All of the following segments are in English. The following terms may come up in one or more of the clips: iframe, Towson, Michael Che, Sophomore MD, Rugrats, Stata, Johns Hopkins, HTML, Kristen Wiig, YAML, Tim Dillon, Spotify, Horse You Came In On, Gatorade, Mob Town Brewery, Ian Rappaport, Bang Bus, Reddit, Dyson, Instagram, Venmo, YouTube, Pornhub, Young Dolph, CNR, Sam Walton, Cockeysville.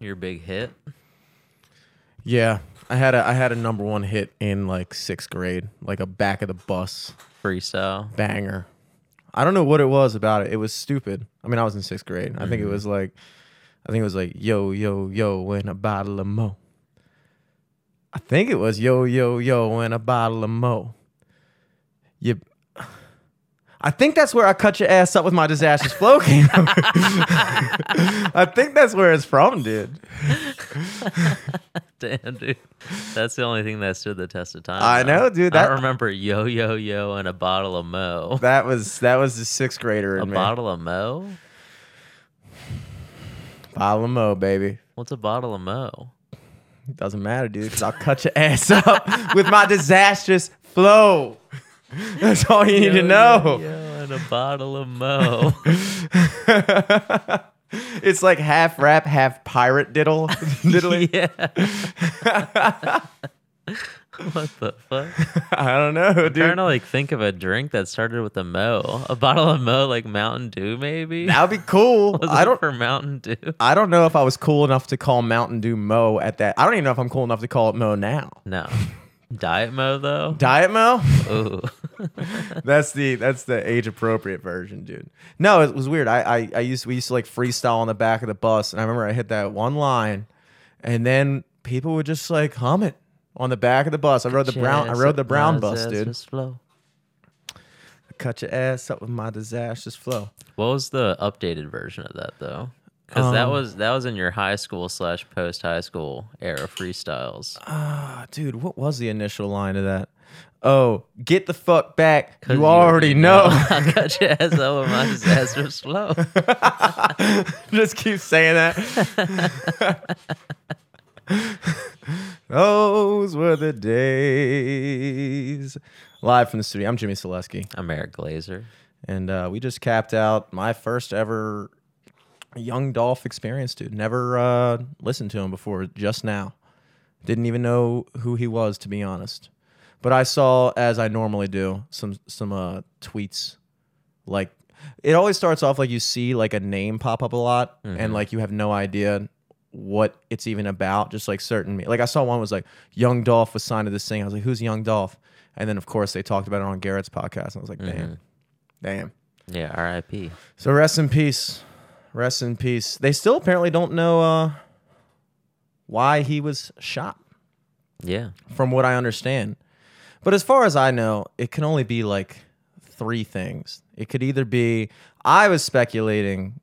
Your big hit? Yeah, I had a number one hit in like 6th grade, like a back of the bus freestyle banger. I don't know what it was about it. It was stupid. I mean, I was in 6th grade. Mm-hmm. I think it was like yo yo yo and a bottle of mo. I think it was yo yo yo and a bottle of mo. You. I think that's where I cut your ass up with my disastrous flow came. I think that's where it's from, dude. Damn, dude. That's the only thing that stood the test of time. I know, dude. I remember yo, yo, yo, and a bottle of mo. That was the 6th grader in me. A bottle of mo? Bottle of mo, baby. What's a bottle of mo? It doesn't matter, dude, because I'll cut your ass up with my disastrous flow. That's all you need to know. Yo, and a bottle of mo. It's like half rap, half pirate diddle. Yeah. What the fuck? I don't know, dude. I'm trying to like think of a drink that started with a mo. A bottle of mo, like Mountain Dew, maybe. That'd be cool. For Mountain Dew. I don't know if I was cool enough to call Mountain Dew mo at that. I don't even know if I'm cool enough to call it mo now. No. Diet Mo though? Diet Mo? Ooh. That's the age appropriate version, dude. No, it was weird. We used to like freestyle on the back of the bus, and I remember I hit that one line, and then people would just like hum it on the back of the bus. I rode the brown bus, dude. Flow. I cut your ass up with my disastrous flow. What was the updated version of that though? Because that was in your high school / post high school era freestyles. Dude, what was the initial line of that? Oh, get the fuck back! You already know. I got your ass over my disastrous flow. Just keep saying that. Those were the days. Live from the studio. I'm Jimmy Selesky. I'm Eric Glazer, and we just capped out my first ever Young Dolph experience, dude. Never listened to him before, just now. Didn't even know who he was, to be honest. But I saw, as I normally do, some tweets. Like, it always starts off like you see like a name pop up a lot, mm-hmm. and like you have no idea what it's even about. Just like certain, like I saw one was like Young Dolph was signed to this thing. I was like, who's Young Dolph? And then of course they talked about it on Garrett's podcast, and I was like, mm-hmm. damn. Yeah, R.I.P. So rest in peace. Rest in peace. They still apparently don't know why he was shot. Yeah. From what I understand. But as far as I know, it can only be like 3 things. It could either be, I was speculating,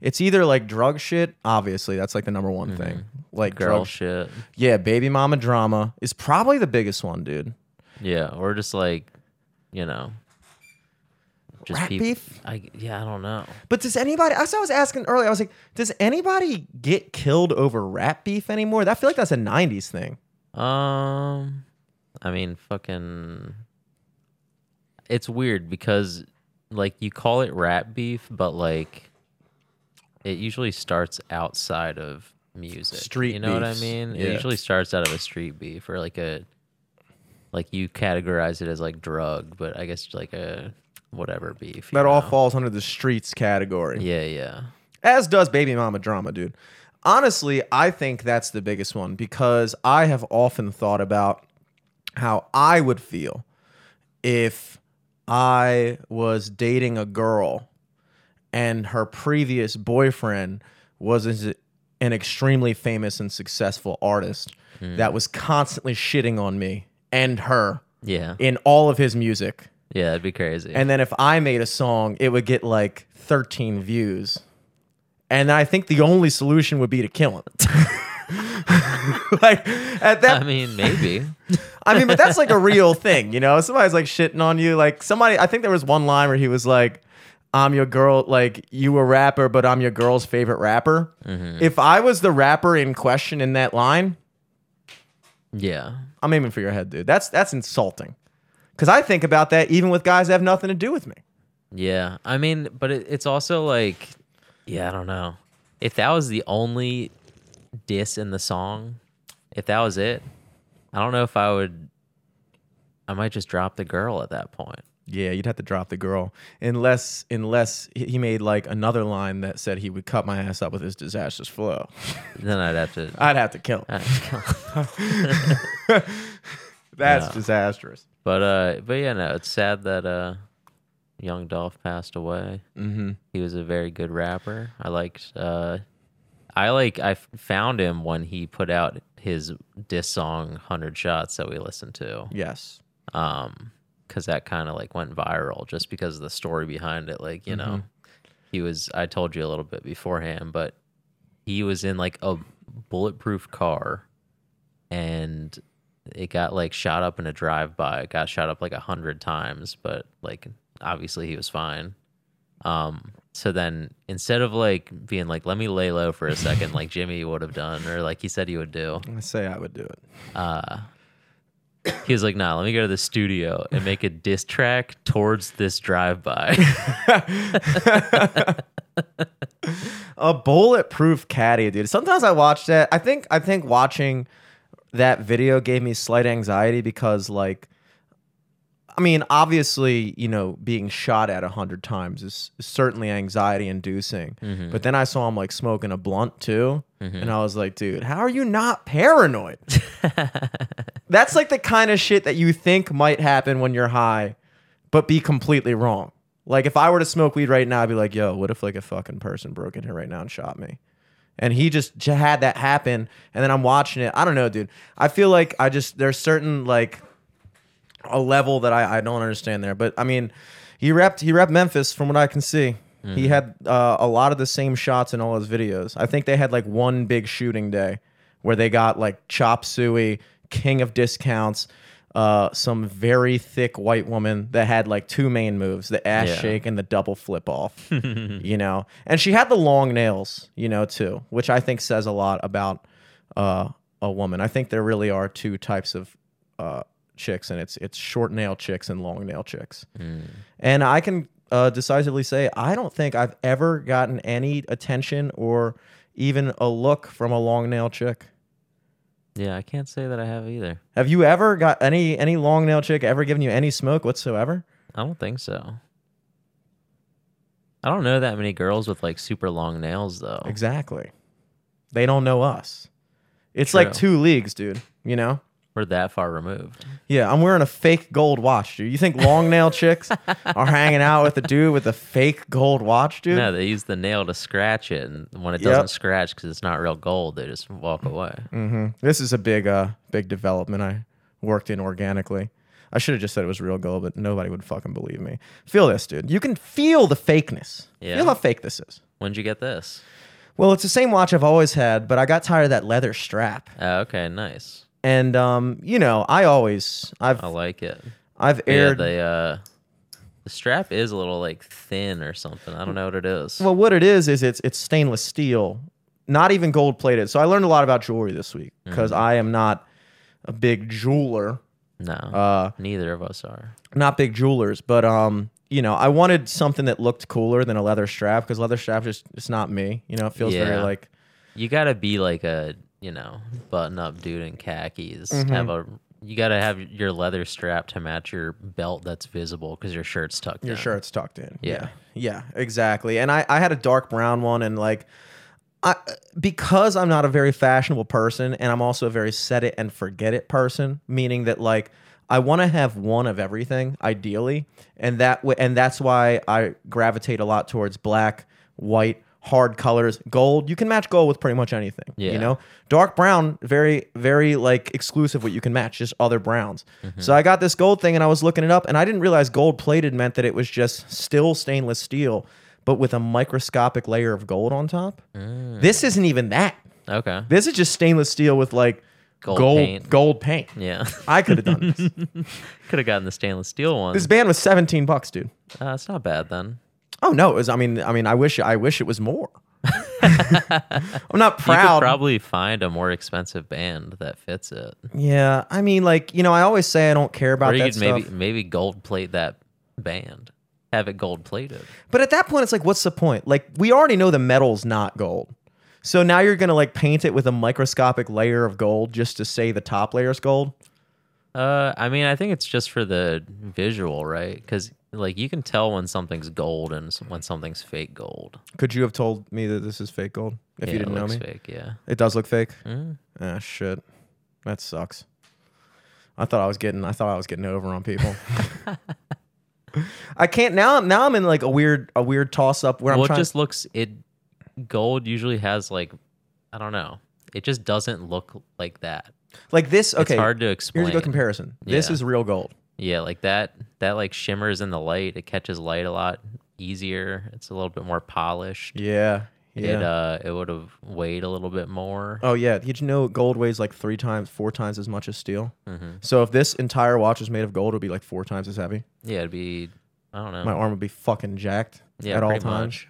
it's either like drug shit, obviously. That's like the number one mm-hmm. thing. Like girl shit. Yeah, baby mama drama is probably the biggest one, dude. Yeah, or just like, you know. Just rat beef? I don't know. But does anybody... I was asking earlier, I was like, does anybody get killed over rat beef anymore? I feel like that's a 90s thing. I mean, fucking... It's weird because, like, you call it rat beef, but, like, it usually starts outside of music. Street beef. You know beefs. What I mean? Yeah. It usually starts out of a street beef or, like, a... Like, you categorize it as, like, drug, but I guess, like, a... whatever beef. That all falls under the streets category. Yeah. As does baby mama drama, dude. Honestly, I think that's the biggest one because I have often thought about how I would feel if I was dating a girl and her previous boyfriend was an extremely famous and successful artist that was constantly shitting on me and her in all of his music. Yeah, that'd be crazy. And then if I made a song, it would get like 13 views. And I think the only solution would be to kill him. Like at that I mean, maybe. I mean, but that's like a real thing, you know? Somebody's like shitting on you. Like somebody, I think there was one line where he was like, I'm your girl, like you a rapper, but I'm your girl's favorite rapper. Mm-hmm. If I was the rapper in question in that line, yeah. I'm aiming for your head, dude. That's insulting. Because I think about that even with guys that have nothing to do with me. Yeah. I mean, but it's also like, yeah, I don't know. If that was the only diss in the song, if that was it, I don't know if I might just drop the girl at that point. Yeah, you'd have to drop the girl unless he made like another line that said he would cut my ass up with his disastrous flow. Then I'd have to kill him. That's disastrous. But yeah, no, it's sad that Young Dolph passed away. Mm-hmm. He was a very good rapper. I found him when he put out his diss song 100 Shots that we listened to. Yes. Because that kind of like went viral just because of the story behind it. Like, you know, he was, I told you a little bit beforehand, but he was in like a bulletproof car and it got like shot up in a drive-by. It got shot up like 100 times, but like obviously he was fine. So then instead of like being like, let me lay low for a second, like Jimmy would have done, or like he said he would do. I say I would do it. He was like, nah, let me go to the studio and make a diss track towards this drive-by. A bulletproof caddy, dude. Sometimes I watch that. I think watching that video gave me slight anxiety because, like, I mean, obviously, you know, being shot at 100 times is certainly anxiety-inducing. Mm-hmm. But then I saw him, like, smoking a blunt, too. Mm-hmm. And I was like, dude, how are you not paranoid? That's, like, the kind of shit that you think might happen when you're high, but be completely wrong. Like, if I were to smoke weed right now, I'd be like, yo, what if, like, a fucking person broke in here right now and shot me? And he just had that happen, and then I'm watching it. I don't know, dude. I feel like there's certain, like, a level that I don't understand there. But I mean, he repped Memphis from what I can see. Mm. He had a lot of the same shots in all his videos. I think they had like one big shooting day where they got like Chop Suey, King of Discounts, some very thick white woman that had like two main moves, the ass shake and the double flip off, you know? And she had the long nails, you know, too, which I think says a lot about a woman. I think there really are two types of chicks, and it's short nail chicks and long nail chicks. And I can decisively say I don't think I've ever gotten any attention or even a look from a long nail chick. Yeah, I can't say that I have either. Have you ever got any long nail chick ever given you any smoke whatsoever? I don't think so. I don't know that many girls with like super long nails though. Exactly. They don't know us. It's true. Like two leagues, dude, you know? We're that far removed. Yeah, I'm wearing a fake gold watch, dude. You think long nail chicks are hanging out with a dude with a fake gold watch, dude? No, they use the nail to scratch it, and when it doesn't scratch because it's not real gold, they just walk away. Mm-hmm. This is a big development I worked in organically. I should have just said it was real gold, but nobody would fucking believe me. Feel this, dude. You can feel the fakeness. Yeah. Feel how fake this is. When'd you get this? Well, it's the same watch I've always had, but I got tired of that leather strap. Oh, okay, nice. And you know, I like it. I've aired the strap is a little like thin or something. I don't know what it is. Well, what it is it's stainless steel, not even gold plated. So I learned a lot about jewelry this week because I am not a big jeweler. No, neither of us are. Not big jewelers, but you know, I wanted something that looked cooler than a leather strap because leather strap just it's not me. You know, it feels very like you gotta be like a. You know, button up dude in khakis. You gotta have your leather strap to match your belt that's visible because your shirt's tucked in. Your shirt's tucked in. Yeah, exactly. And I had a dark brown one, and like because I'm not a very fashionable person, and I'm also a very set it and forget it person, meaning that like I want to have one of everything ideally, and that's why I gravitate a lot towards black, white. Hard colors, gold. You can match gold with pretty much anything. Yeah. You know, dark brown, very, very like exclusive. What you can match, just other browns. Mm-hmm. So I got this gold thing, and I was looking it up, and I didn't realize gold plated meant that it was just still stainless steel, but with a microscopic layer of gold on top. This isn't even that. Okay. This is just stainless steel with like gold paint. Yeah. I could have done this. Could have gotten the stainless steel one. This band was $17, dude. It's not bad then. Oh no! It was, I mean, I wish it was more. I'm not proud. You could probably find a more expensive band that fits it. Yeah, I mean, like you know, I always say I don't care about that stuff. Maybe gold plate that band, have it gold plated. But at that point, it's like, what's the point? Like, we already know the metal's not gold, so now you're gonna like paint it with a microscopic layer of gold just to say the top layer's gold. I mean, I think it's just for the visual, right? Because like you can tell when something's gold and when something's fake gold. Could you have told me that this is fake gold if you didn't know me? It looks fake, yeah. It does look fake? Mm. Ah, shit. That sucks. I thought I was getting over on people. I can't now. I'm in like a weird toss up where I'm trying. It just looks it. Gold usually has like, I don't know. It just doesn't look like that. Like this. Okay, it's hard to explain. Here's a good comparison. Yeah. This is real gold. Yeah, like that like shimmers in the light. It catches light a lot easier. It's a little bit more polished. Yeah. It would have weighed a little bit more. Oh, yeah. Did you know gold weighs like 4 times as much as steel? Mm-hmm. So if this entire watch was made of gold, it would be like 4 times as heavy. Yeah, it'd be, I don't know. My arm would be fucking jacked at all times. Much.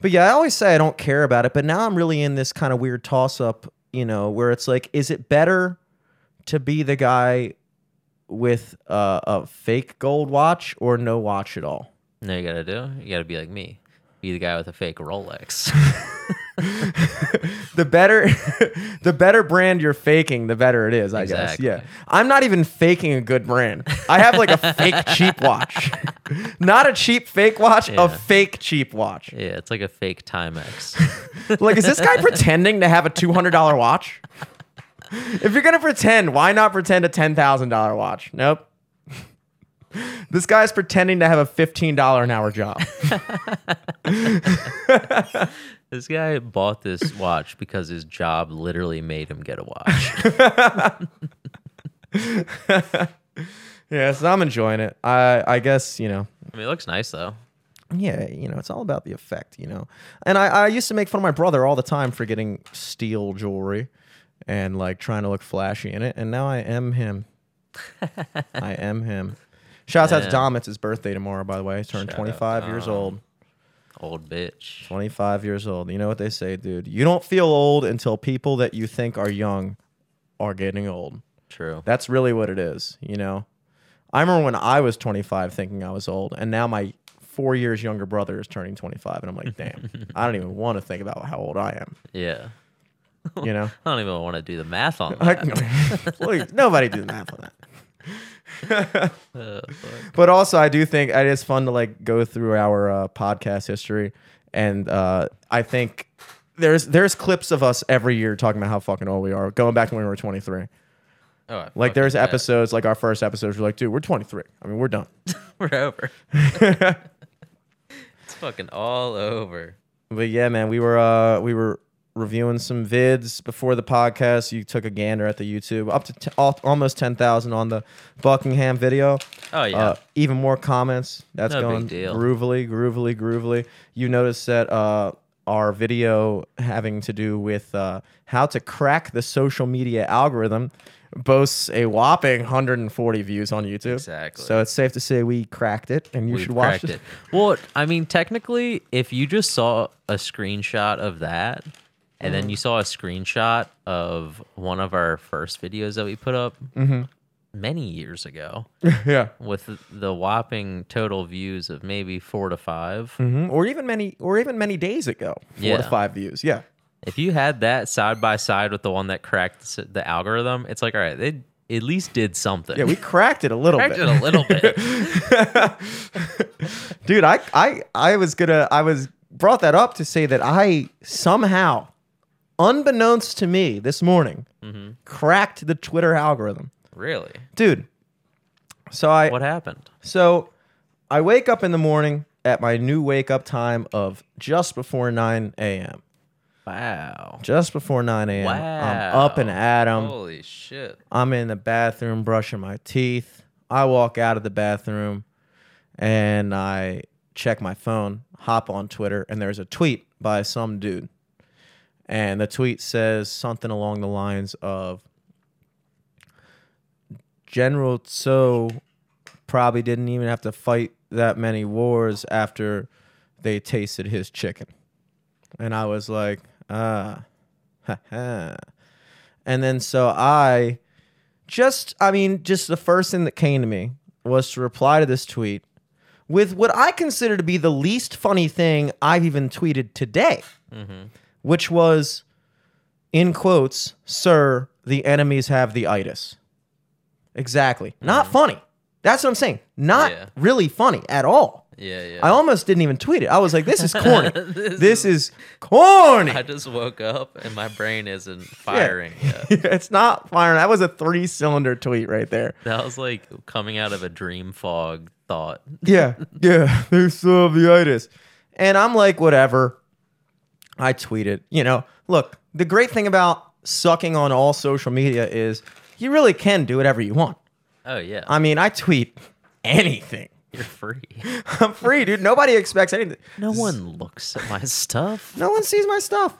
But yeah, I always say I don't care about it, but now I'm really in this kind of weird toss-up, you know, where it's like, is it better to be the guy with a fake gold watch or no watch at all? No, you gotta be like me. Be the guy with a fake Rolex. the better brand you're faking, the better it is, I guess. Yeah. I'm not even faking a good brand. I have like a fake cheap watch. Not a cheap fake watch, yeah. A fake cheap watch. Yeah, it's like a fake Timex. Like, is this guy pretending to have a $200 watch? If you're going to pretend, why not pretend a $10,000 watch? Nope. This guy's pretending to have a $15 an hour job. This guy bought this watch because his job literally made him get a watch. Yeah, so I'm enjoying it. I guess, you know. I mean, it looks nice, though. Yeah, you know, it's all about the effect, you know. And I used to make fun of my brother all the time for getting steel jewelry and, like, trying to look flashy in it. And now I am him. I am him. Shouts out to Dom. It's his birthday tomorrow, by the way. He turned 25 years old. Old bitch. 25 years old. You know what they say, dude. You don't feel old until people that you think are young are getting old. True. That's really what it is, you know. I remember when I was 25 thinking I was old, and now my 4 years younger brother is turning 25, and I'm like, damn, I don't even want to think about how old I am. Yeah. You know? I don't even want to do the math on that. Please, nobody do the math on that. But also I do think it is fun to like go through our podcast history, and I think there's clips of us every year talking about how fucking old we are, going back to when we were 23. Oh, like there's episodes like our first episodes we're like, dude, we're 23. I mean, we're done. We're over. It's fucking all over. But yeah, man, we were reviewing some vids before the podcast. You took a gander at the YouTube. Up to almost 10,000 on the Buckingham video. Oh, yeah. Even more comments. That's no going groovily. You notice that our video having to do with how to crack the social media algorithm boasts a whopping 140 views on YouTube. Exactly. So it's safe to say we cracked it, and you should watch it. Well, I mean, technically, if you just saw a screenshot of that, and then you saw a screenshot of one of our first videos that we put up many years ago. Yeah. With the whopping total views of maybe 4 to 5. Mm-hmm. Or even many days ago. 4 to 5 views. Yeah. If you had that side by side with the one that cracked the algorithm, it's like, all right, they at least did something. Yeah, we cracked it a little bit. Dude, I brought that up to say that I somehow, unbeknownst to me this morning, cracked the Twitter algorithm. Really? Dude. What happened? So I wake up in the morning at my new wake up time of just before 9 a.m. Wow. Just before 9 a.m. Wow. I'm up and at 'em. Holy shit. I'm in the bathroom brushing my teeth. I walk out of the bathroom and I check my phone, hop on Twitter, and there's a tweet by some dude. And the tweet says something along the lines of, General Tso probably didn't even have to fight that many wars after they tasted his chicken. And I was like, And then so I mean, the first thing that came to me was to reply to this tweet with what I consider to be the least funny thing I've even tweeted today. Mm-hmm. Which was, in quotes, sir, the enemies have the itis. Exactly. Mm-hmm. Not funny. That's what I'm saying. Not really funny at all. Yeah. I almost didn't even tweet it. I was like, this is corny. this is corny. I just woke up and my brain isn't firing yet. It's not firing. That was a 3-cylinder tweet right there. That was like coming out of a dream fog thought. Yeah. There's subiitis. And I'm like, whatever. I tweet it. You know, look, the great thing about sucking on all social media is you really can do whatever you want. Oh, yeah. I mean, I tweet anything. You're free. I'm free, dude. Nobody expects anything. No one looks at my stuff. No one sees my stuff.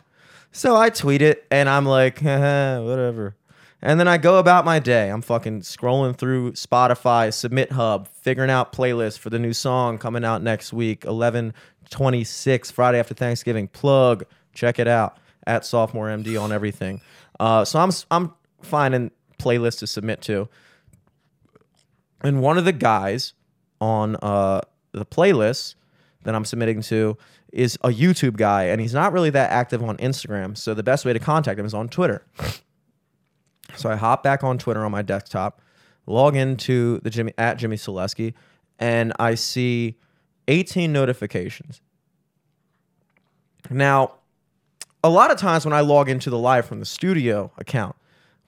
So I tweet it, and I'm like, whatever. And then I go about my day. I'm fucking scrolling through Spotify, Submit Hub, figuring out playlists for the new song coming out next week, 11/26, Friday after Thanksgiving. Plug. Check it out. At Sophomore MD on everything. So I'm finding playlists to submit to. And one of the guys on the playlist that I'm submitting to is a YouTube guy, and he's not really that active on Instagram, so the best way to contact him is on Twitter. So I hop back on Twitter on my desktop, log into the Jimmy Selesky, and I see 18 notifications. Now, a lot of times when I log into the live from the studio account,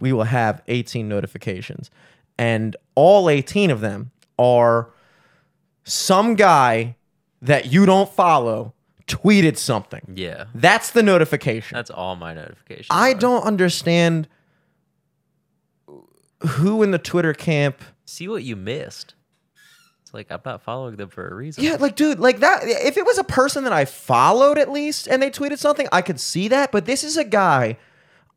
we will have 18 notifications. And all 18 of them are some guy that you don't follow tweeted something. Yeah. That's the notification. That's all my notifications. I don't understand who in the Twitter camp... See what you missed. It's like, I'm not following them for a reason. Yeah, like, dude, like that. If it was a person that I followed at least and they tweeted something, I could see that. But this is a guy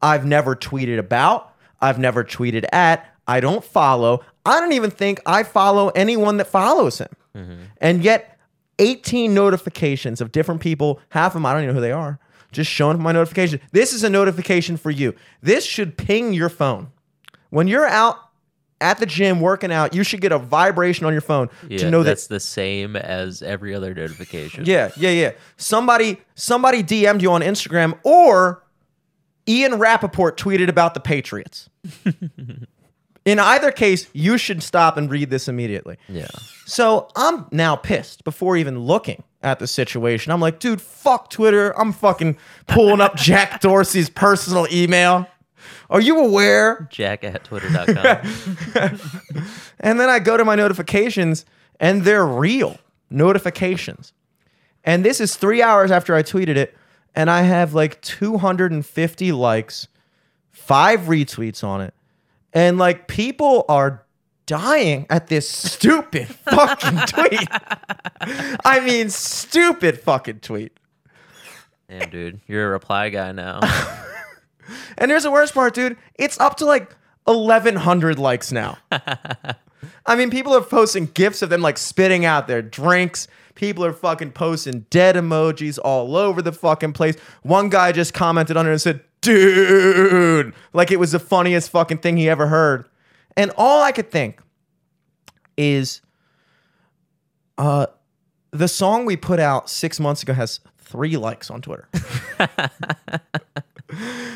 I've never tweeted about. I've never tweeted at. I don't follow. I don't even think I follow anyone that follows him. Mm-hmm. And yet, 18 notifications of different people, half of them, I don't even know who they are, just showing up my notification. This is a notification for you. This should ping your phone. When you're out at the gym working out, you should get a vibration on your phone to know that's the same as every other notification. Yeah. Somebody DM'd you on Instagram, or Ian Rappaport tweeted about the Patriots. In either case, you should stop and read this immediately. Yeah. So I'm now pissed before even looking at the situation. I'm like, dude, fuck Twitter. I'm fucking pulling up Jack Dorsey's personal email. Are you aware? Jack@twitter.com. And then I go to my notifications, and they're real notifications. And this is 3 hours after I tweeted it, and I have like 250 likes, 5 retweets on it. And, like, people are dying at this stupid fucking tweet. I mean, stupid fucking tweet. Damn, dude. You're a reply guy now. And here's the worst part, dude. It's up to, like, 1,100 likes now. I mean, people are posting gifs of them, like, spitting out their drinks. People are fucking posting dead emojis all over the fucking place. One guy just commented under and said, dude, like it was the funniest fucking thing he ever heard. And all I could think is the song we put out 6 months ago has 3 likes on Twitter.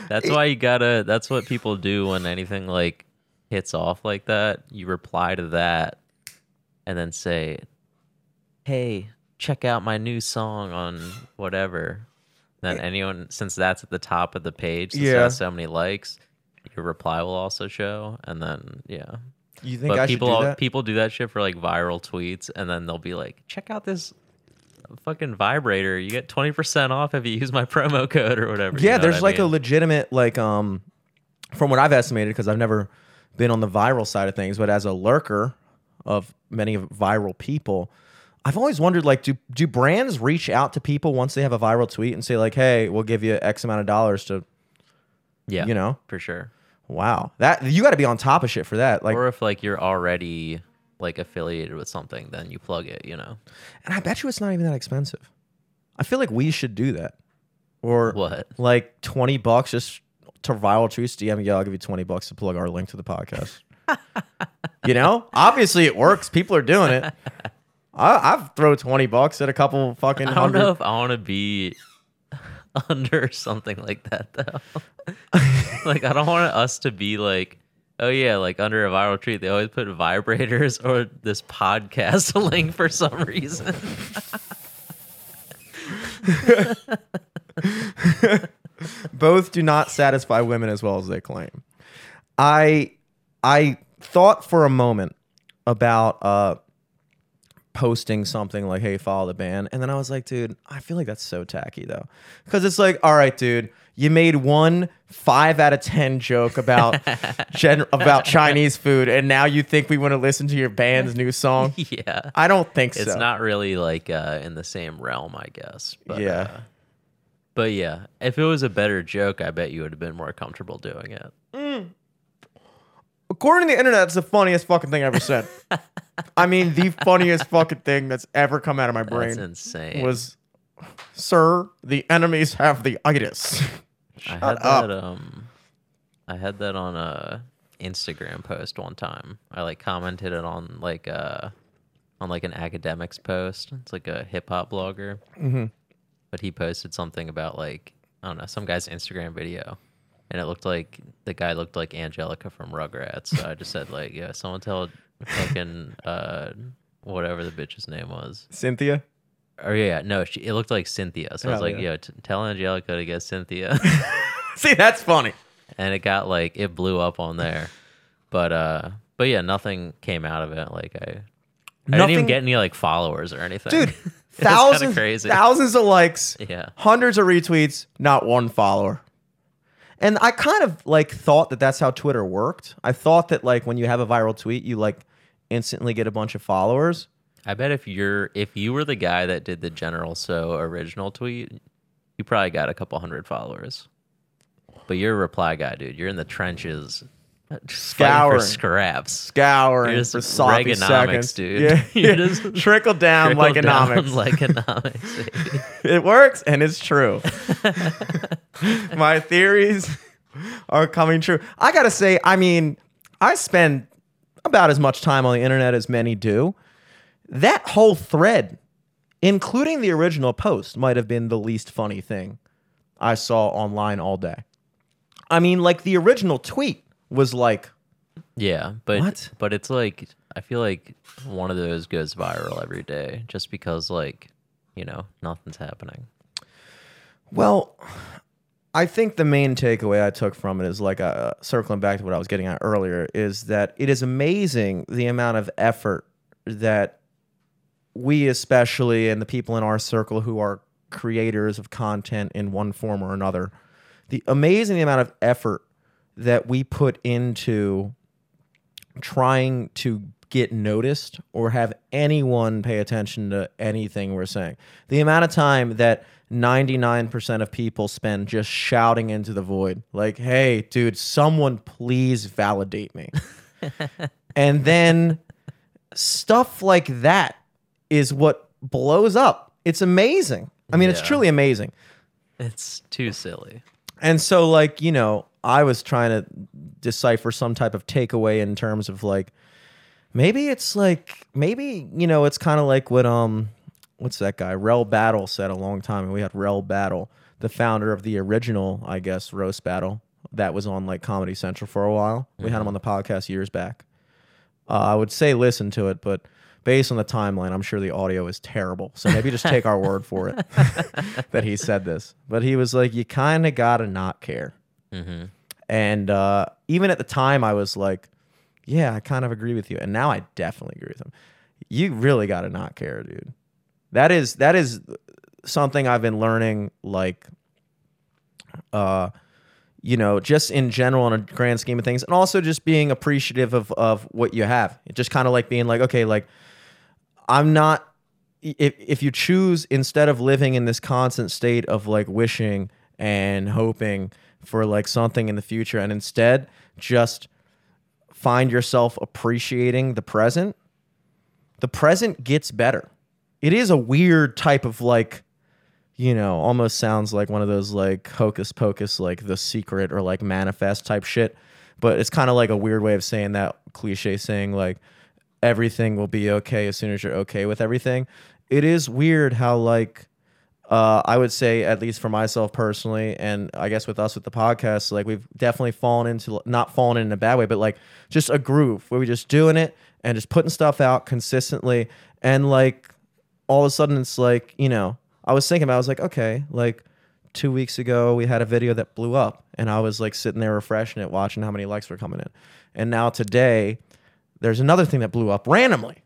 That's what people do when anything like hits off like that. You reply to that and then say, hey, check out my new song on whatever. Then anyone, since that's at the top of the page, since it has so many likes, your reply will also show. And then, You think should do that? People do that shit for, like, viral tweets, and then they'll be like, check out this fucking vibrator. You get 20% off if you use my promo code or whatever. Yeah, you know there's, what I mean? A legitimate, like, from what I've estimated, because I've never been on the viral side of things, but as a lurker of many viral people, I've always wondered, like, do brands reach out to people once they have a viral tweet and say, like, hey, we'll give you X amount of dollars to, you know? For sure. Wow. That you got to be on top of shit for that. Like, or if, like, you're already, like, affiliated with something, then you plug it, you know? And I bet you it's not even that expensive. I feel like we should do that. Or, what? Like, $20 just to viral tweets. DM, I'll give you $20 to plug our link to the podcast. You know? Obviously, it works. People are doing it. I've thrown $20 at a couple fucking hundred. I don't know if I want to be under something like that, though. Like, I don't want us to be, like, oh yeah, like under a viral treat, they always put vibrators or this podcast link for some reason. Both do not satisfy women as well as they claim. I thought for a moment about posting something like, hey, follow the band. And then I was like, dude, I feel like that's so tacky, though. Because it's like, all right, dude, you made 1 5-out-of-10 joke about about Chinese food, and now you think we want to listen to your band's new song? Yeah. I don't think so. It's not really like in the same realm, I guess. But, yeah. But yeah, if it was a better joke, I bet you would have been more comfortable doing it. Mm. According to the internet, it's the funniest fucking thing I ever said. I mean, the funniest fucking thing that's ever come out of my brain. That's insane. Was, sir, the enemies have the itis. Shut up. I had that on a Instagram post one time. I like commented it on like an academics post. It's like a hip hop blogger. Mm-hmm. But he posted something about, like, I don't know, some guy's Instagram video. And it looked like the guy looked like Angelica from Rugrats. So I just said, like, yeah, someone tell fucking whatever the bitch's name was. Cynthia? Or yeah, no, it looked like Cynthia. So I was like, yeah, tell Angelica to get Cynthia. See, that's funny. And it got, like, it blew up on there. But yeah, nothing came out of it. Like, I didn't even get any, like, followers or anything. Dude. Thousands of likes, yeah, hundreds of retweets, not one follower. And I kind of like thought that that's how Twitter worked. I thought that like when you have a viral tweet, you like instantly get a bunch of followers. I bet if you were the guy that did the General So original tweet, you probably got a couple hundred followers. But you're a reply guy, dude. You're in the trenches. Scouring for sloppy seconds, dude. Yeah. You're just trickle down like economics. It works, and it's true. My theories are coming true. I gotta say, I mean, I spend about as much time on the internet as many do. That whole thread, including the original post, might have been the least funny thing I saw online all day. I mean, like the original tweet was like, yeah, but what? But it's like, I feel like one of those goes viral every day just because, like, you know, nothing's happening. Well, I think the main takeaway I took from it is, like, circling back to what I was getting at earlier, is that it is amazing the amount of effort that we, especially, and the people in our circle who are creators of content in one form or another, the amazing amount of effort that we put into trying to get noticed or have anyone pay attention to anything we're saying. The amount of time that 99% of people spend just shouting into the void, like, hey, dude, someone please validate me. And then stuff like that is what blows up. It's amazing. I mean, yeah. It's truly amazing. It's too silly. And so, like, you know, I was trying to decipher some type of takeaway in terms of, like, maybe it's like, maybe, you know, it's kind of like what, what's that guy? Rel Battle said a long time, and we had Rel Battle, the founder of the original, I guess, Roast Battle that was on, like, Comedy Central for a while. Mm-hmm. We had him on the podcast years back. I would say listen to it, but based on the timeline, I'm sure the audio is terrible. So maybe just take our word for it that he said this. But he was like, you kind of got to not care. Mm-hmm. And even at the time, I was like, yeah, I kind of agree with you. And now I definitely agree with him. You really got to not care, dude. That is something I've been learning, like, you know, just in general in a grand scheme of things. And also just being appreciative of what you have. It just kind of like being like, okay, like, I'm not, if you choose, instead of living in this constant state of, like, wishing and hoping for, like, something in the future, and instead just find yourself appreciating the present, gets better. It is a weird type of, like, you know, almost sounds like one of those, like, hocus pocus, like The Secret or, like, manifest type shit, but it's kind of like a weird way of saying that cliche saying, like, everything will be okay as soon as you're okay with everything. It is weird how, like, I would say, at least for myself personally, and I guess with us with the podcast, like we've definitely fallen into, not fallen in a bad way, but like just a groove where we're just doing it and just putting stuff out consistently. And like all of a sudden it's like, you know, I was thinking about, I was like, okay, like 2 weeks ago we had a video that blew up and I was like sitting there refreshing it, watching how many likes were coming in. And now today there's another thing that blew up randomly.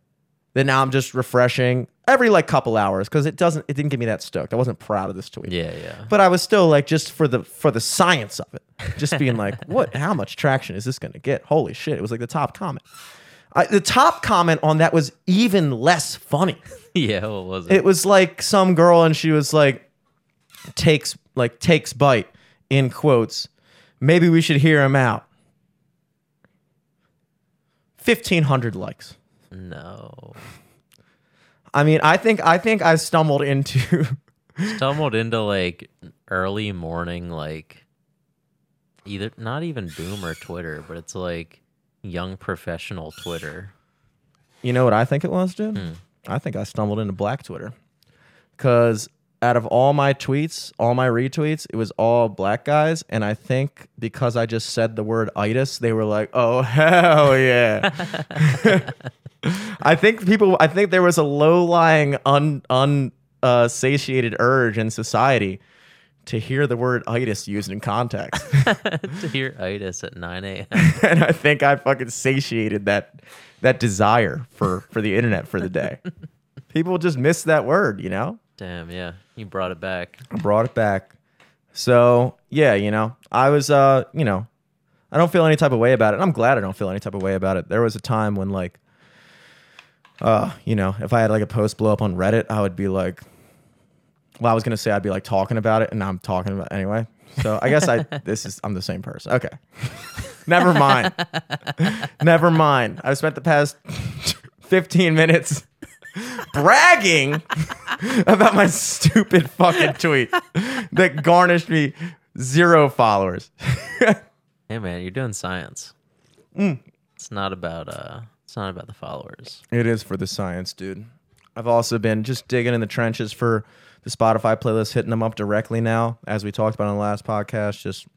Then now I'm just refreshing every like couple hours because it didn't get me that stoked. I wasn't proud of this tweet. Yeah, yeah. But I was still like just for the science of it, just being like, what? How much traction is this going to get? Holy shit! It was like the top comment. The top comment on that was even less funny. Yeah, what was it? It was like some girl and she was like, takes bite in quotes. Maybe we should hear him out. 1,500 likes. No, I mean, I think I stumbled into like early morning, like either not even boomer Twitter, but it's like young professional Twitter. You know what I think it was, dude? I think I stumbled into Black Twitter because out of all my tweets, all my retweets, it was all Black guys. And I think because I just said the word itis, they were like, oh, hell yeah. I think there was a low-lying, satiated urge in society to hear the word itis used in context. To hear itis at 9 a.m. And I think I fucking satiated that desire for the internet for the day. People just miss that word, you know? Damn, yeah. You brought it back. I brought it back. So, yeah, you know, I was, you know, I don't feel any type of way about it. And I'm glad I don't feel any type of way about it. There was a time when, like, you know, if I had like a post blow up on Reddit, I would be like, well, I was gonna say I'd be like talking about it, and I'm talking about it anyway. So I guess I'm the same person. Okay, never mind. I've spent the past 15 minutes bragging about my stupid fucking tweet that garnished me 0 followers. Hey man, you're doing science. It's not about It's not about the followers. It is for the science, dude. I've also been just digging in the trenches for the Spotify playlist, hitting them up directly now, as we talked about on the last podcast, just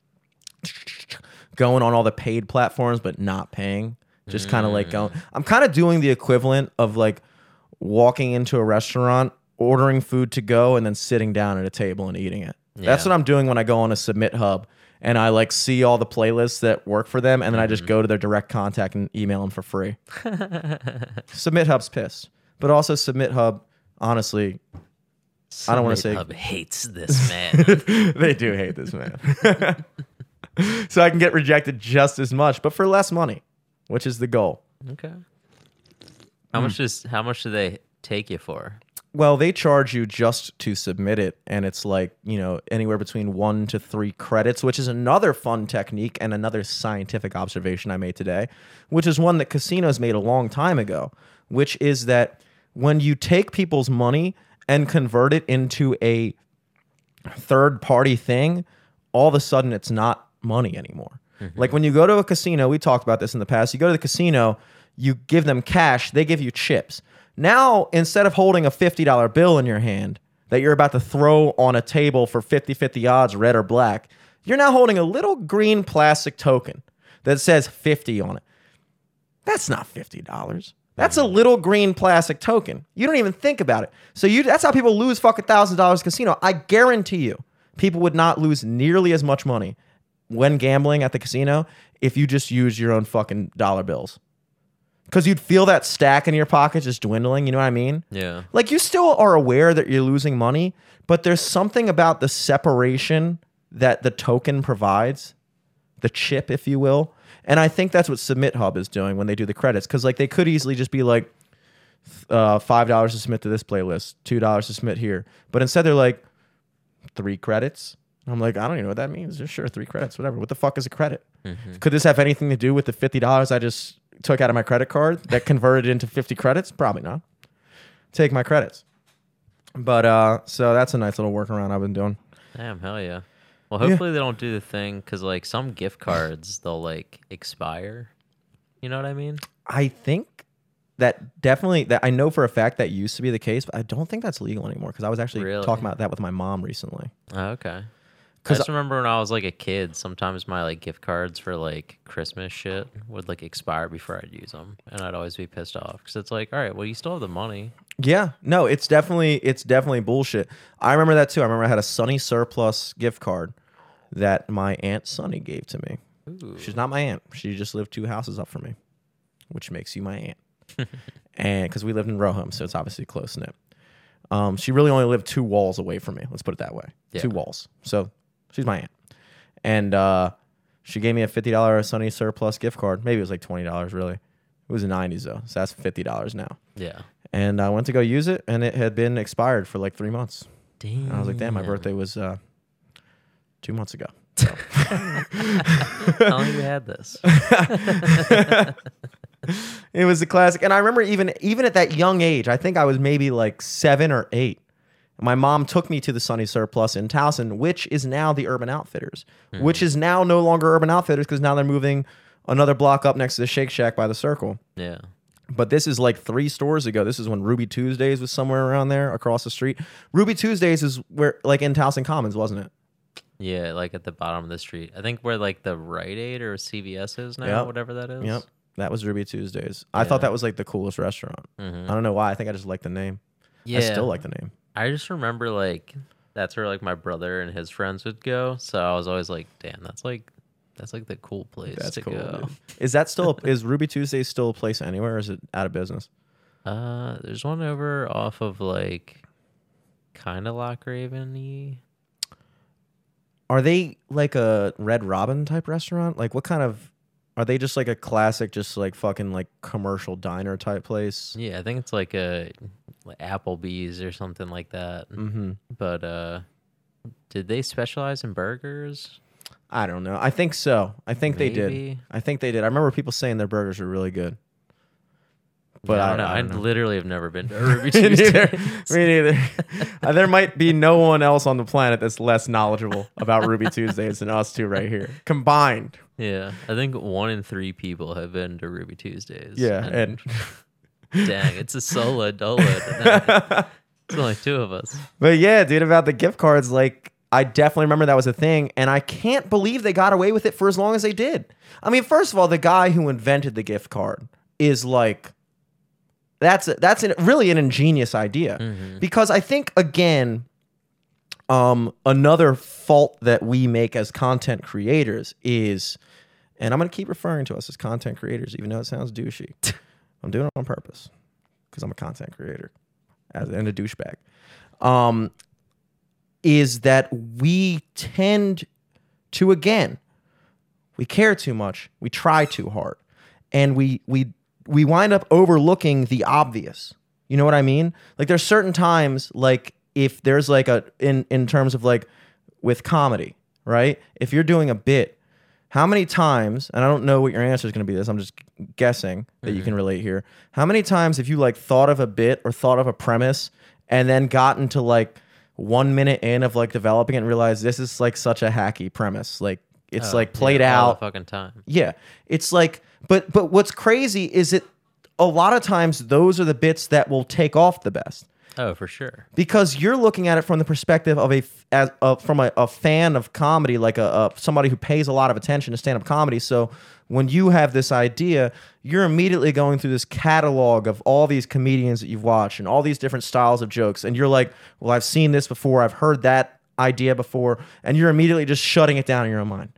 going on all the paid platforms but not paying. Just kind of like going. I'm kind of doing the equivalent of like walking into a restaurant, ordering food to go, and then sitting down at a table and eating it. Yeah. That's what I'm doing when I go on a Submit Hub. And I like see all the playlists that work for them, and then I just go to their direct contact and email them for free. Submit Hub's pissed, but also Submit Hub, honestly, I don't want to say Hub hates this man. They do hate this man. So I can get rejected just as much, but for less money, which is the goal. Okay. How much do they take you for? Well, they charge you just to submit it, and it's like, you know, anywhere between 1 to 3 credits, which is another fun technique and another scientific observation I made today, which is one that casinos made a long time ago, which is that when you take people's money and convert it into a third-party thing, all of a sudden it's not money anymore. Mm-hmm. Like when you go to a casino, we talked about this in the past, you go to the casino, you give them cash, they give you chips. Now, instead of holding a $50 bill in your hand that you're about to throw on a table for 50-50 odds, red or black, you're now holding a little green plastic token that says 50 on it. That's not $50. That's a little green plastic token. You don't even think about it. So that's how people lose fucking $1,000 at casino. I guarantee you people would not lose nearly as much money when gambling at the casino if you just use your own fucking dollar bills. Because you'd feel that stack in your pocket just dwindling, you know what I mean? Yeah. Like, you still are aware that you're losing money, but there's something about the separation that the token provides, the chip, if you will. And I think that's what Submit Hub is doing when they do the credits. Because, like, they could easily just be like, $5 to submit to this playlist, $2 to submit here. But instead, they're like, 3 credits. I'm like, I don't even know what that means. They're sure, 3 credits, whatever. What the fuck is a credit? Mm-hmm. Could this have anything to do with the $50 I just took out of my credit card that converted into 50 credits? Probably not. Take my credits. But so that's a nice little workaround I've been doing. Damn, hell yeah. Well, hopefully they don't do the thing because like some gift cards, they'll like expire. You know what I mean? I think that definitely, that I know for a fact that used to be the case, but I don't think that's legal anymore, because I was actually talking about that with my mom recently. Oh, okay. I just remember when I was like a kid, sometimes my like gift cards for like Christmas shit would like expire before I'd use them, and I'd always be pissed off because it's like, all right, well, you still have the money. Yeah, no, it's definitely bullshit. I remember that too. I remember I had a Sunny Surplus gift card that my Aunt Sunny gave to me. Ooh. She's not my aunt. She just lived 2 houses up from me, which makes you my aunt. And because we lived in row homes, so it's obviously close knit. She really only lived 2 walls away from me. Let's put it that way. Yeah. 2 walls. So. She's my aunt. And she gave me a $50 Sunny Surplus gift card. Maybe it was like $20, really. It was the 90s, though, so that's $50 now. Yeah. And I went to go use it, and it had been expired for like 3 months. Damn. And I was like, damn, my birthday was 2 months ago. So. How long you had this? It was a classic. And I remember even at that young age, I think I was maybe like 7 or 8, my mom took me to the Sunny Surplus in Towson, which is now the Urban Outfitters, which is now no longer Urban Outfitters because now they're moving another block up next to the Shake Shack by the Circle. Yeah. But this is like 3 stores ago. This is when Ruby Tuesdays was somewhere around there across the street. Ruby Tuesdays is where, like in Towson Commons, wasn't it? Yeah, like at the bottom of the street. I think where like the Rite Aid or CVS is now, whatever that is. Yep. That was Ruby Tuesdays. I thought that was like the coolest restaurant. Mm-hmm. I don't know why. I think I just liked the name. Yeah. I still like the name. I just remember, like, that's where, like, my brother and his friends would go. So I was always like, damn, that's the cool place to go. Dude. Is that still, is Ruby Tuesday still a place anywhere, or is it out of business? There's one over off of, like, kind of Lock Raven-y. Are they, like, a Red Robin type restaurant? Like, what kind of, are they just, like, a classic, just, like, fucking, like, commercial diner type place? Yeah, I think it's, like, a... like Applebee's or something like that. Mm-hmm. But did they specialize in burgers? I don't know. I think so. I think they did. I think they did. I remember people saying their burgers were really good. But yeah, I don't know. I literally have never been to a Ruby Tuesday. Me neither. There might be no one else on the planet that's less knowledgeable about Ruby Tuesdays than us two right here combined. Yeah, I think 1 in 3 people have been to Ruby Tuesdays. Yeah, and dang, it's a solo dollar. It's only 2 of us. But yeah, dude, about the gift cards, like, I definitely remember that was a thing, and I can't believe they got away with it for as long as they did. I mean, first of all, the guy who invented the gift card is like, that's really an ingenious idea. Mm-hmm. Because I think, again, another fault that we make as content creators is, and I'm going to keep referring to us as content creators, even though it sounds douchey. I'm doing it on purpose because I'm a content creator and a douchebag. Is that we tend to, again, we care too much, we try too hard, and we wind up overlooking the obvious. You know what I mean? Like there's certain times, like if there's like a in terms of like with comedy, right? If you're doing a bit. How many times, and I don't know what your answer is going to be this, I'm just guessing that you can relate here. How many times have you like thought of a bit or thought of a premise and then gotten to like 1 minute in of like developing it and realized this is like such a hacky premise. Like it's like played out. All the fucking time. Yeah. It's like, but what's crazy is that a lot of times those are the bits that will take off the best. Oh, for sure. Because you're looking at it from the perspective of a fan of comedy, like somebody who pays a lot of attention to stand-up comedy. So when you have this idea, you're immediately going through this catalog of all these comedians that you've watched and all these different styles of jokes. And you're like, well, I've seen this before. I've heard that idea before. And you're immediately just shutting it down in your own mind.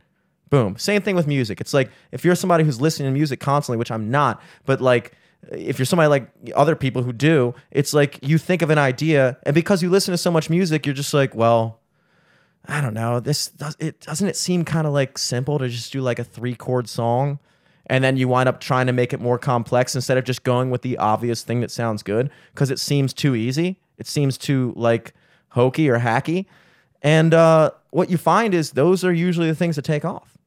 Boom. Same thing with music. It's like if you're somebody who's listening to music constantly, which I'm not, but like... if you're somebody like other people who do, it's like you think of an idea, and because you listen to so much music, you're just like, well, I don't know. Doesn't it seem kind of like simple to just do like a 3-chord song, and then you wind up trying to make it more complex instead of just going with the obvious thing that sounds good because it seems too easy. It seems too like hokey or hacky, and what you find is those are usually the things that take off.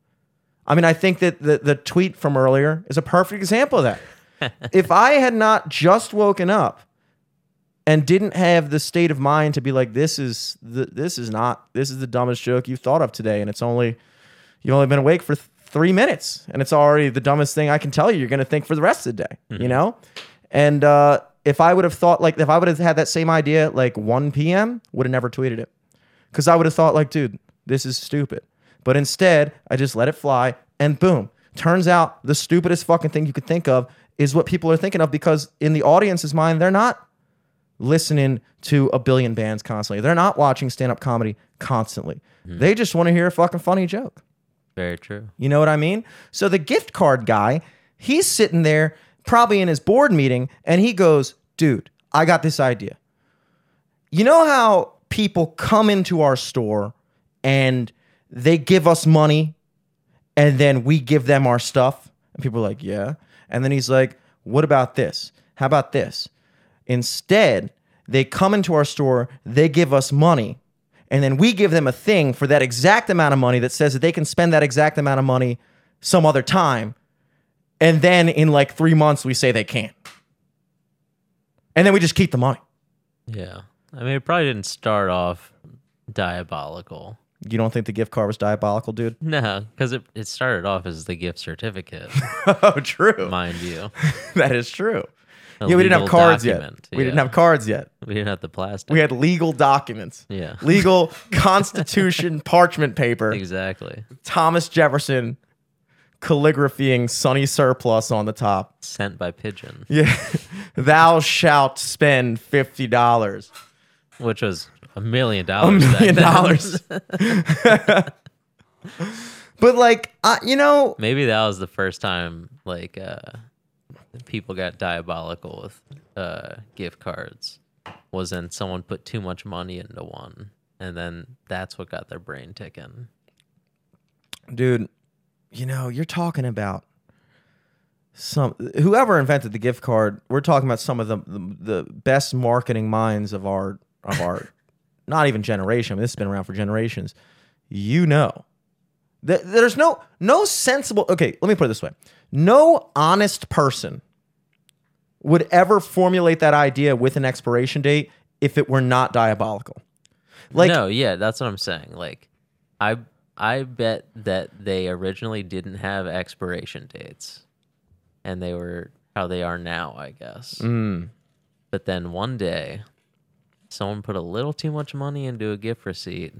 I mean, I think that the tweet from earlier is a perfect example of that. If I had not just woken up and didn't have the state of mind to be like, this is the dumbest joke you've thought of today, and you've only been awake for 3 minutes, and it's already the dumbest thing I can tell you you're going to think for the rest of the day, you know? And if I would have thought, like, if I would have had that same idea at like 1 p.m., would have never tweeted it. Because I would have thought, like, dude, this is stupid. But instead, I just let it fly, and boom. Turns out the stupidest fucking thing you could think of is what people are thinking of, because in the audience's mind, they're not listening to a billion bands constantly. They're not watching stand-up comedy constantly. Mm-hmm. They just want to hear a fucking funny joke. Very true. You know what I mean? So the gift card guy, he's sitting there probably in his board meeting, and he goes, dude, I got this idea. You know how people come into our store and they give us money and then we give them our stuff? And people are like, yeah. And then he's like, what about this? How about this? Instead, they come into our store, they give us money, and then we give them a thing for that exact amount of money that says that they can spend that exact amount of money some other time. And then in like 3 months, we say they can't. And then we just keep the money. Yeah. I mean, it probably didn't start off diabolical. You don't think the gift card was diabolical, dude? No, because it started off as the gift certificate. Oh, true. Mind you. That is true. Yeah, we didn't have cards document. Yet. We didn't have cards yet. We didn't have the plastic. We had legal documents. Yeah. Legal Constitution parchment paper. Exactly. Thomas Jefferson calligraphying Sunny Surplus on the top. Sent by pigeon. Yeah. Thou shalt spend $50. Which was $1 million. $1 million. But like, you know. Maybe that was the first time, like, people got diabolical with gift cards, was in someone put too much money into one, and then that's what got their brain ticking. Dude, you know, you're talking about whoever invented the gift card. We're talking about some of the best marketing minds of our not even generation. I mean, this has been around for generations. You know, there's no sensible. Okay, let me put it this way: no honest person would ever formulate that idea with an expiration date if it were not diabolical. Like, no, yeah, that's what I'm saying. Like, I bet that they originally didn't have expiration dates, and they were how they are now, I guess. Mm. But then one day, someone put a little too much money into a gift receipt,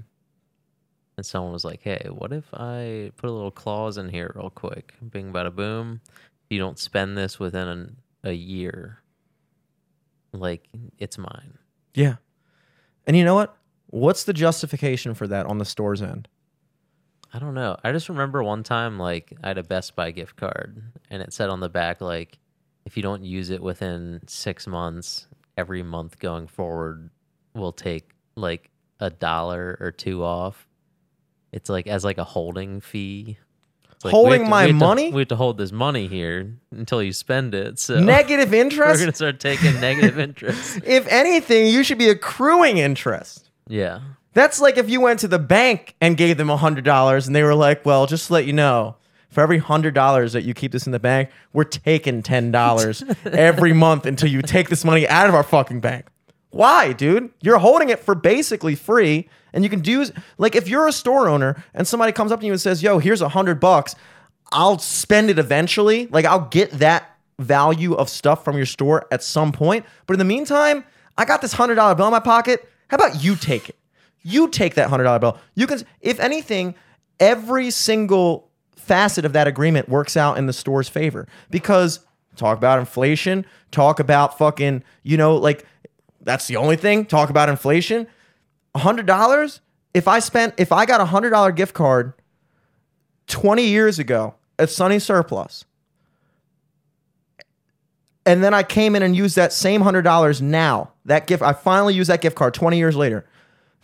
and someone was like, hey, what if I put a little clause in here real quick? Bing, bada, boom. You don't spend this within a year, like, it's mine. Yeah. And you know what? What's the justification for that on the store's end? I don't know. I just remember one time, like, I had a Best Buy gift card, and it said on the back, like, if you don't use it within 6 months, every month going forward we'll take, like, $1 or $2 off. It's, like, as, like, a holding fee. Like, money? We have to hold this money here until you spend it. So negative interest? We're going to start taking negative interest. If anything, you should be accruing interest. Yeah. That's like if you went to the bank and gave them $100 and they were like, well, just to let you know, for every $100 that you keep this in the bank, we're taking $10 every month until you take this money out of our fucking bank. Why, dude? You're holding it for basically free, and you can do, like, if you're a store owner and somebody comes up to you and says, yo, here's $100, I'll spend it eventually. Like, I'll get that value of stuff from your store at some point. But in the meantime, I got this $100 bill in my pocket. How about you take it? You take that $100 bill. You can, if anything, every single facet of that agreement works out in the store's favor, because talk about inflation, talk about fucking, you know, like, that's the only thing. Talk about inflation. $100. If I got $100 gift card 20 years ago at Sunny Surplus, and then I came in and used that same $100 now, I finally used that gift card 20 years later,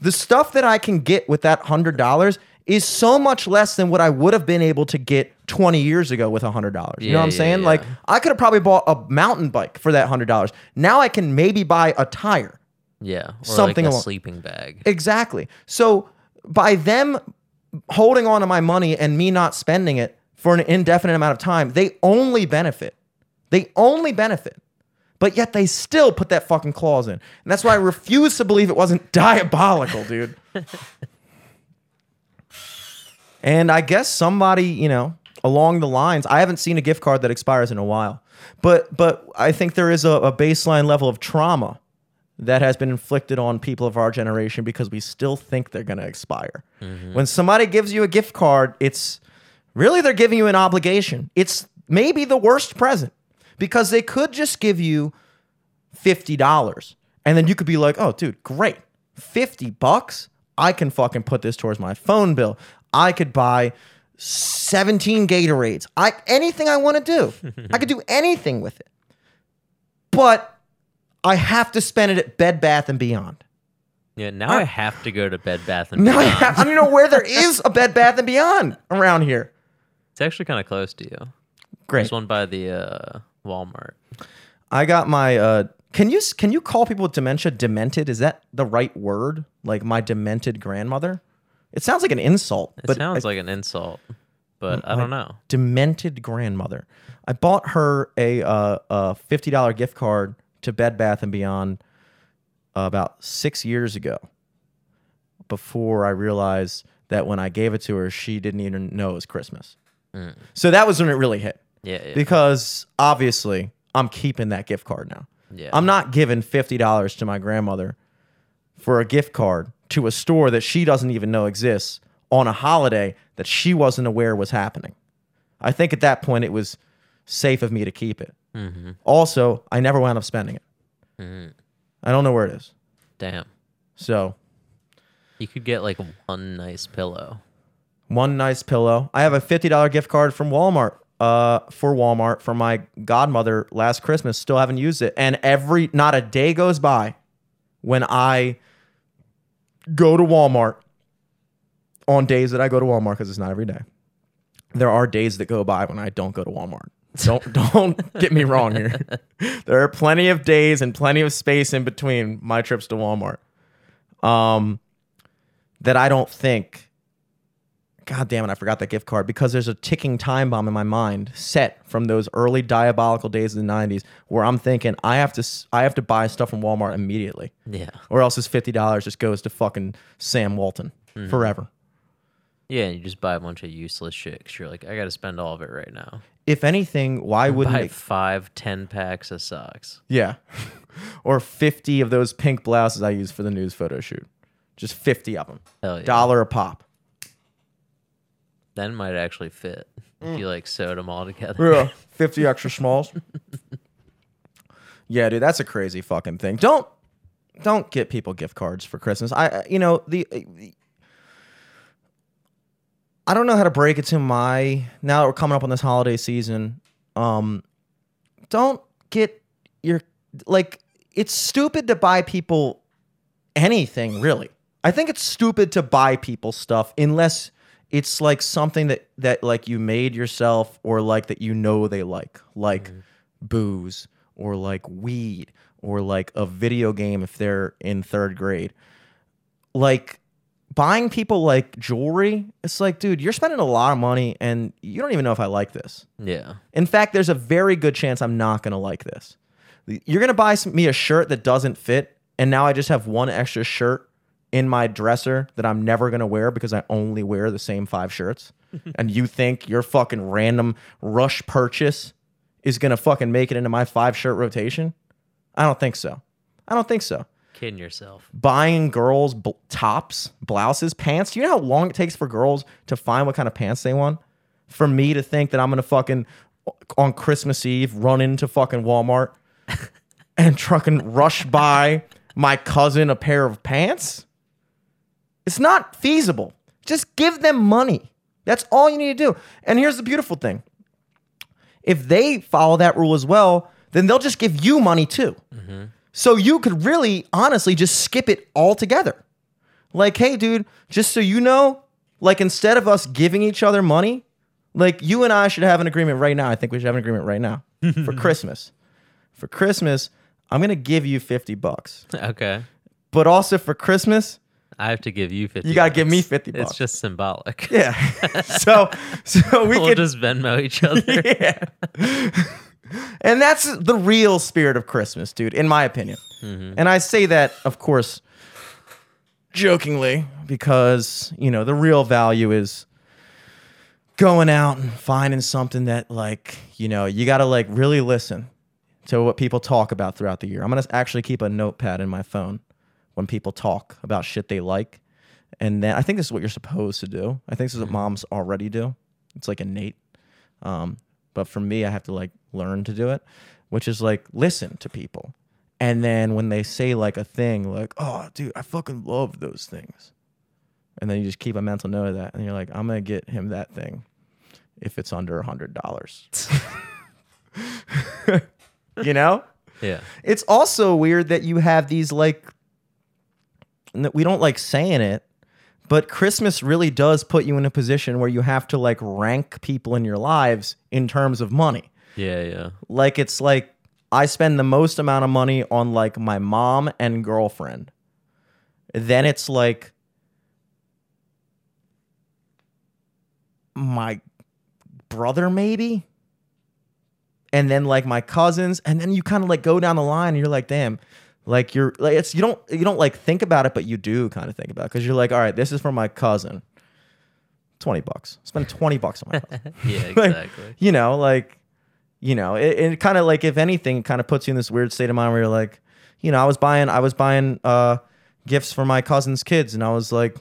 the stuff that I can get with that $100 is so much less than what I would have been able to get 20 years ago with $100. You know what I'm saying? Yeah. Like, I could have probably bought a mountain bike for that $100. Now I can maybe buy a tire. Yeah. Or something like a sleeping bag. Exactly. So by them holding on to my money and me not spending it for an indefinite amount of time, they only benefit. They only benefit. But yet they still put that fucking clause in. And that's why I refuse to believe it wasn't diabolical, dude. And I guess somebody, you know, along the lines, I haven't seen a gift card that expires in a while. But I think there is a baseline level of trauma that has been inflicted on people of our generation because we still think they're going to expire. Mm-hmm. When somebody gives you a gift card, it's really they're giving you an obligation. It's maybe the worst present because they could just give you $50 and then you could be like, oh, dude, great. $50? I can fucking put this towards my phone bill. I could buy 17 Gatorades. Anything I want to do. I could do anything with it. But I have to spend it at Bed Bath & Beyond. Yeah, now I have to go to Bed Bath & Beyond. I don't know where there is a Bed Bath & Beyond around here. It's actually kind of close to you. Great. There's one by the Walmart. I got my... Can you call people with dementia demented? Is that the right word? Like my demented grandmother? It sounds like an insult. But I don't know. Demented grandmother. I bought her a $50 gift card to Bed Bath & Beyond about 6 years ago before I realized that when I gave it to her, she didn't even know it was Christmas. Mm. So that was when it really hit. Yeah. Because obviously I'm keeping that gift card now. Yeah. I'm not giving $50 to my grandmother for a gift card to a store that she doesn't even know exists on a holiday that she wasn't aware was happening. I think at that point it was safe of me to keep it. Mm-hmm. Also, I never wound up spending it. Mm-hmm. I don't know where it is. Damn. So. You could get like one nice pillow. I have a $50 gift card from Walmart for my godmother last Christmas. Still haven't used it. And not a day goes by when I go to Walmart on days that I go to Walmart because it's not every day. There are days that go by when I don't go to Walmart. Don't get me wrong here. There are plenty of days and plenty of space in between my trips to Walmart that I don't think, God damn it, I forgot that gift card, because there's a ticking time bomb in my mind set from those early diabolical days of the 90s where I'm thinking I have to buy stuff from Walmart immediately. Yeah. Or else this $50 just goes to fucking Sam Walton forever. Yeah, and you just buy a bunch of useless shit because you're like, I got to spend all of it right now. If anything, why wouldn't I buy 5-10 packs of socks? Yeah. Or 50 of those pink blouses I used for the news photo shoot. Just 50 of them. Hell yeah. $1 a pop. That might actually fit if you like sewed them all together. Yeah, 50 extra smalls. Yeah, dude, that's a crazy fucking thing. Don't get people gift cards for Christmas. I don't know how to break it to now that we're coming up on this holiday season, don't get it's stupid to buy people anything, really. I think it's stupid to buy people stuff unless it's like something that like you made yourself or like that you know they like booze or like weed or like a video game if they're in third grade. Like, buying people like jewelry, it's like, dude, you're spending a lot of money and you don't even know if I like this. Yeah. In fact, there's a very good chance I'm not going to like this. You're going to buy me a shirt that doesn't fit, and now I just have one extra shirt in my dresser that I'm never going to wear because I only wear the same 5 shirts. And you think your fucking random rush purchase is going to fucking make it into my 5-shirt rotation? I don't think so. Kidding yourself. Buying girls tops, blouses, pants. Do you know how long it takes for girls to find what kind of pants they want? For me to think that I'm going to fucking, on Christmas Eve, run into fucking Walmart and trucking rush by my cousin a pair of pants? It's not feasible. Just give them money. That's all you need to do. And here's the beautiful thing. If they follow that rule as well, then they'll just give you money too. Mm-hmm. So you could really, honestly, just skip it altogether. Like, hey, dude, just so you know, like, instead of us giving each other money, like, you and I should have an agreement right now. I think we should have an agreement right now for Christmas. For Christmas, I'm going to give you $50. Okay. But also for Christmas, I have to give you $50. You got to give me $50. It's just symbolic. Yeah. So we'll just Venmo each other. Yeah. And that's the real spirit of Christmas, dude, in my opinion. Mm-hmm. And I say that, of course, jokingly, because, you know, the real value is going out and finding something that, like, you know, you got to, like, really listen to what people talk about throughout the year. I'm going to actually keep a notepad in my phone when people talk about shit they like. And then I think this is what you're supposed to do. I think this is what moms already do. It's like innate. But for me, I have to, like, learn to do it, which is, like, listen to people. And then when they say, like, a thing, like, oh, dude, I fucking love those things. And then you just keep a mental note of that. And you're like, I'm going to get him that thing if it's under $100. You know? Yeah. It's also weird that you have these, like, we don't like saying it, but Christmas really does put you in a position where you have to, like, rank people in your lives in terms of money. Yeah, yeah. Like, it's like I spend the most amount of money on, like, my mom and girlfriend. Then it's like my brother, maybe. And then, like, my cousins, and then you kind of, like, go down the line and you're like, damn, like, you're like, it's, you don't like think about it, but you do kind of think about it because you're like, all right, this is for my cousin. $20. Spend $20 on my cousin. Yeah, exactly. Like, you know, it kind of, like, if anything, kind of puts you in this weird state of mind where you're like, you know, I was buying gifts for my cousin's kids, and I was like,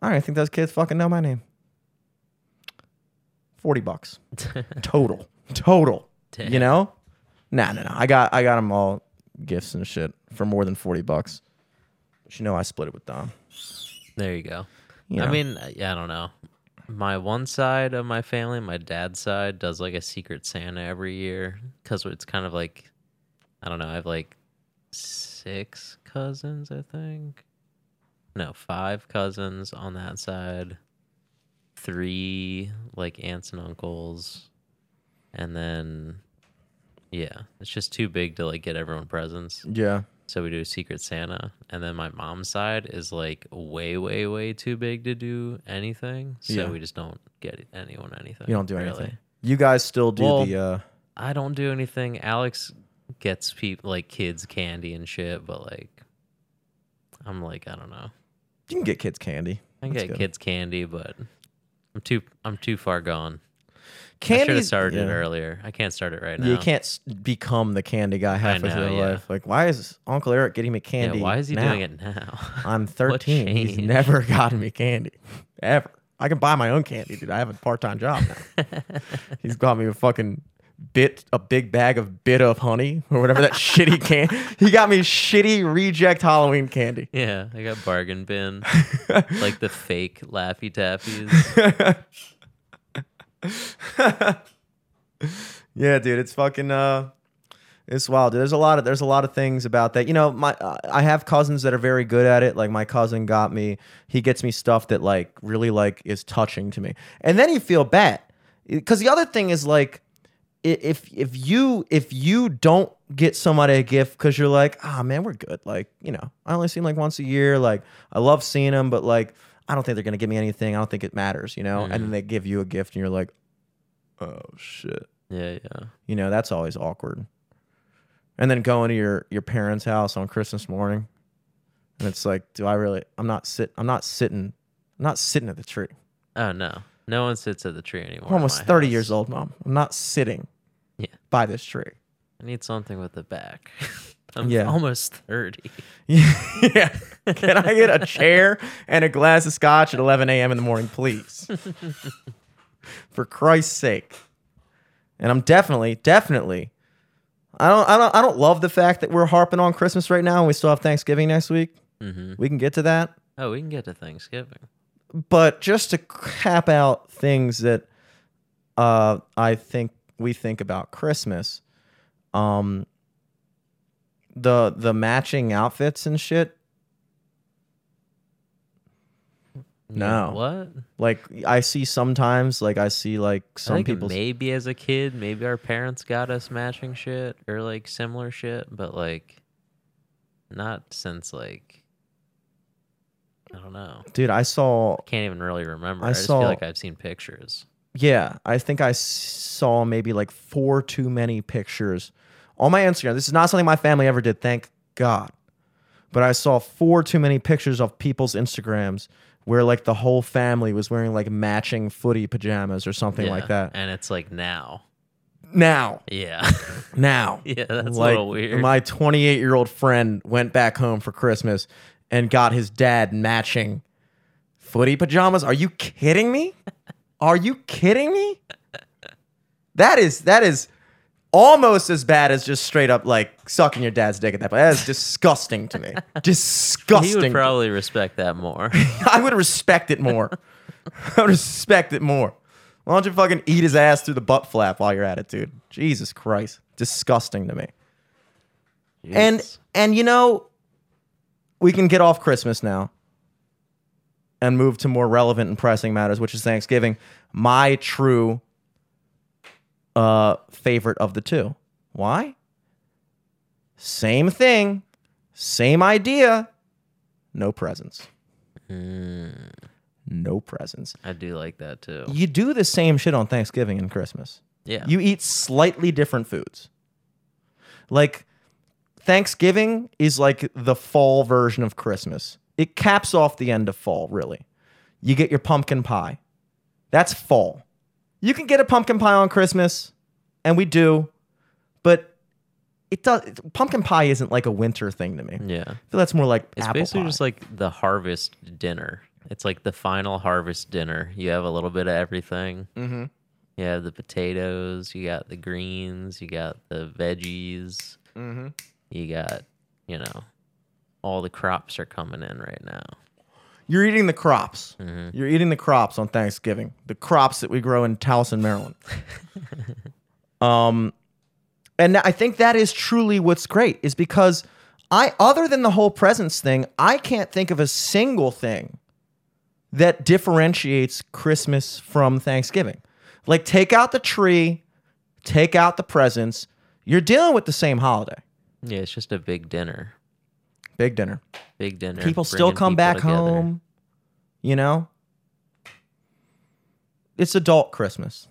all right, I think those kids fucking know my name. $40 total. Damn. You know? No. I got them all gifts and shit for more than $40. But, you know, I split it with Dom. There you go. You know? I mean, yeah, I don't know. My one side of my family, my dad's side, does, like, a Secret Santa every year. Because it's kind of like, I don't know, I have, like, 6 cousins, I think. No, 5 cousins on that side. 3, like, aunts and uncles. And then, yeah, it's just too big to, like, get everyone presents. Yeah. So we do Secret Santa. And then my mom's side is, like, way, way, way too big to do anything. So yeah. We just don't get anyone anything. You don't do really. Anything. You guys still do I don't do anything. Alex gets people, like, kids candy and shit. But, like, I'm like, I don't know. You can get kids candy. Kids candy, but I'm too far gone. Candy, I should have started it earlier. I can't start it right now. You can't become the candy guy halfway through life. Like, why is Uncle Eric getting me candy? Yeah, why is he doing it now? I'm 13. He's never gotten me candy. Ever. I can buy my own candy, dude. I have a part-time job now. He's got me a big bag of Bit of Honey or whatever that shitty candy. He got me shitty reject Halloween candy. Yeah, I got bargain bin. Like the fake Laffy Taffies. Yeah, dude, it's fucking it's wild, dude. There's a lot of things about that, you know. I have cousins that are very good at it. Like, my cousin gets me stuff that, like, really, like, is touching to me, and then you feel bad because the other thing is, like, if you don't get somebody a gift because you're like, ah, man, we're good, like, you know, I only see them, like, once a year, like, I love seeing them, but, like, I don't think they're going to give me anything. I don't think it matters, you know? Mm. And then they give you a gift, and you're like, oh, shit. Yeah, yeah. You know, that's always awkward. And then going to your parents' house on Christmas morning, and it's like, do I really... I'm not sitting at the tree. Oh, no. No one sits at the tree anymore. I'm almost 30 years old, Mom. I'm not sitting by this tree. I need something with the back. I'm almost 30. Yeah. Can I get a chair and a glass of scotch at 11 a.m. in the morning, please? For Christ's sake. And I'm definitely. I don't love the fact that we're harping on Christmas right now and we still have Thanksgiving next week. Mm-hmm. We can get to that. Oh, we can get to Thanksgiving. But just to cap out things that I think we think about Christmas, the matching outfits and shit. No. What? Like, I see some people. Maybe as a kid, maybe our parents got us matching shit or, like, similar shit, but, like, not since, like, I don't know. Dude, I can't even really remember. I just feel like I've seen pictures. Yeah, I think I saw maybe, like, 4 too many pictures on my Instagram. This is not something my family ever did, thank God. But I saw 4 too many pictures of people's Instagrams where like the whole family was wearing like matching footy pajamas or something like that. And it's like now. Yeah. Now. Yeah, that's like, a little weird. My 28-year-old friend went back home for Christmas and got his dad matching footy pajamas. Are you kidding me? Are you kidding me? That is almost as bad as just straight up like sucking your dad's dick at that point. That is disgusting to me. Disgusting. He would probably respect that more. I would respect it more. Why don't you fucking eat his ass through the butt flap while you're at it, dude? Jesus Christ. Disgusting to me. Jeez. And you know, we can get off Christmas now and move to more relevant and pressing matters, which is Thanksgiving. My true favorite of the two. Why? Same thing, same idea, no presents. No presents. I do like that too. You do the same shit on Thanksgiving and Christmas. Yeah. You eat slightly different foods. Like, Thanksgiving is like the fall version of Christmas. It caps off the end of fall, really. You get your pumpkin pie. That's fall. You can get a pumpkin pie on Christmas, and we do, but it does. Pumpkin pie isn't like a winter thing to me. Yeah. I feel that's more like apple pie. It's basically just like the harvest dinner. It's like the final harvest dinner. You have a little bit of everything. Mm-hmm. You have the potatoes. You got the greens. You got the veggies. Mm-hmm. You got, you know, all the crops are coming in right now. You're eating the crops. Mm-hmm. You're eating the crops on Thanksgiving. The crops that we grow in Towson, Maryland. And I think that is truly what's great, is because other than the whole presents thing, I can't think of a single thing that differentiates Christmas from Thanksgiving. Like, take out the tree, take out the presents. You're dealing with the same holiday. Yeah, it's just a big dinner. Big dinner. People still come back home, you know? It's adult Christmas.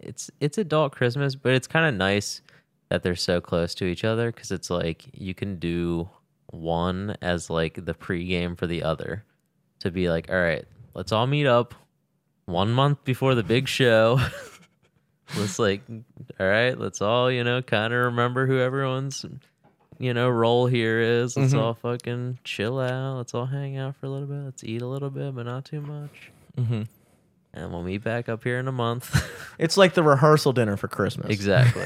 It's adult Christmas, but it's kind of nice that they're so close to each other, because it's like you can do one as like the pregame for the other. To be like, all right, let's all meet up 1 month before the big show. Let's like, all right, let's all, you know, kind of remember who everyone's, you know, role here is. Let's all fucking chill out. Let's all hang out for a little bit. Let's eat a little bit, but not too much. Mm-hmm. And we'll meet back up here in a month. It's like the rehearsal dinner for Christmas. Exactly.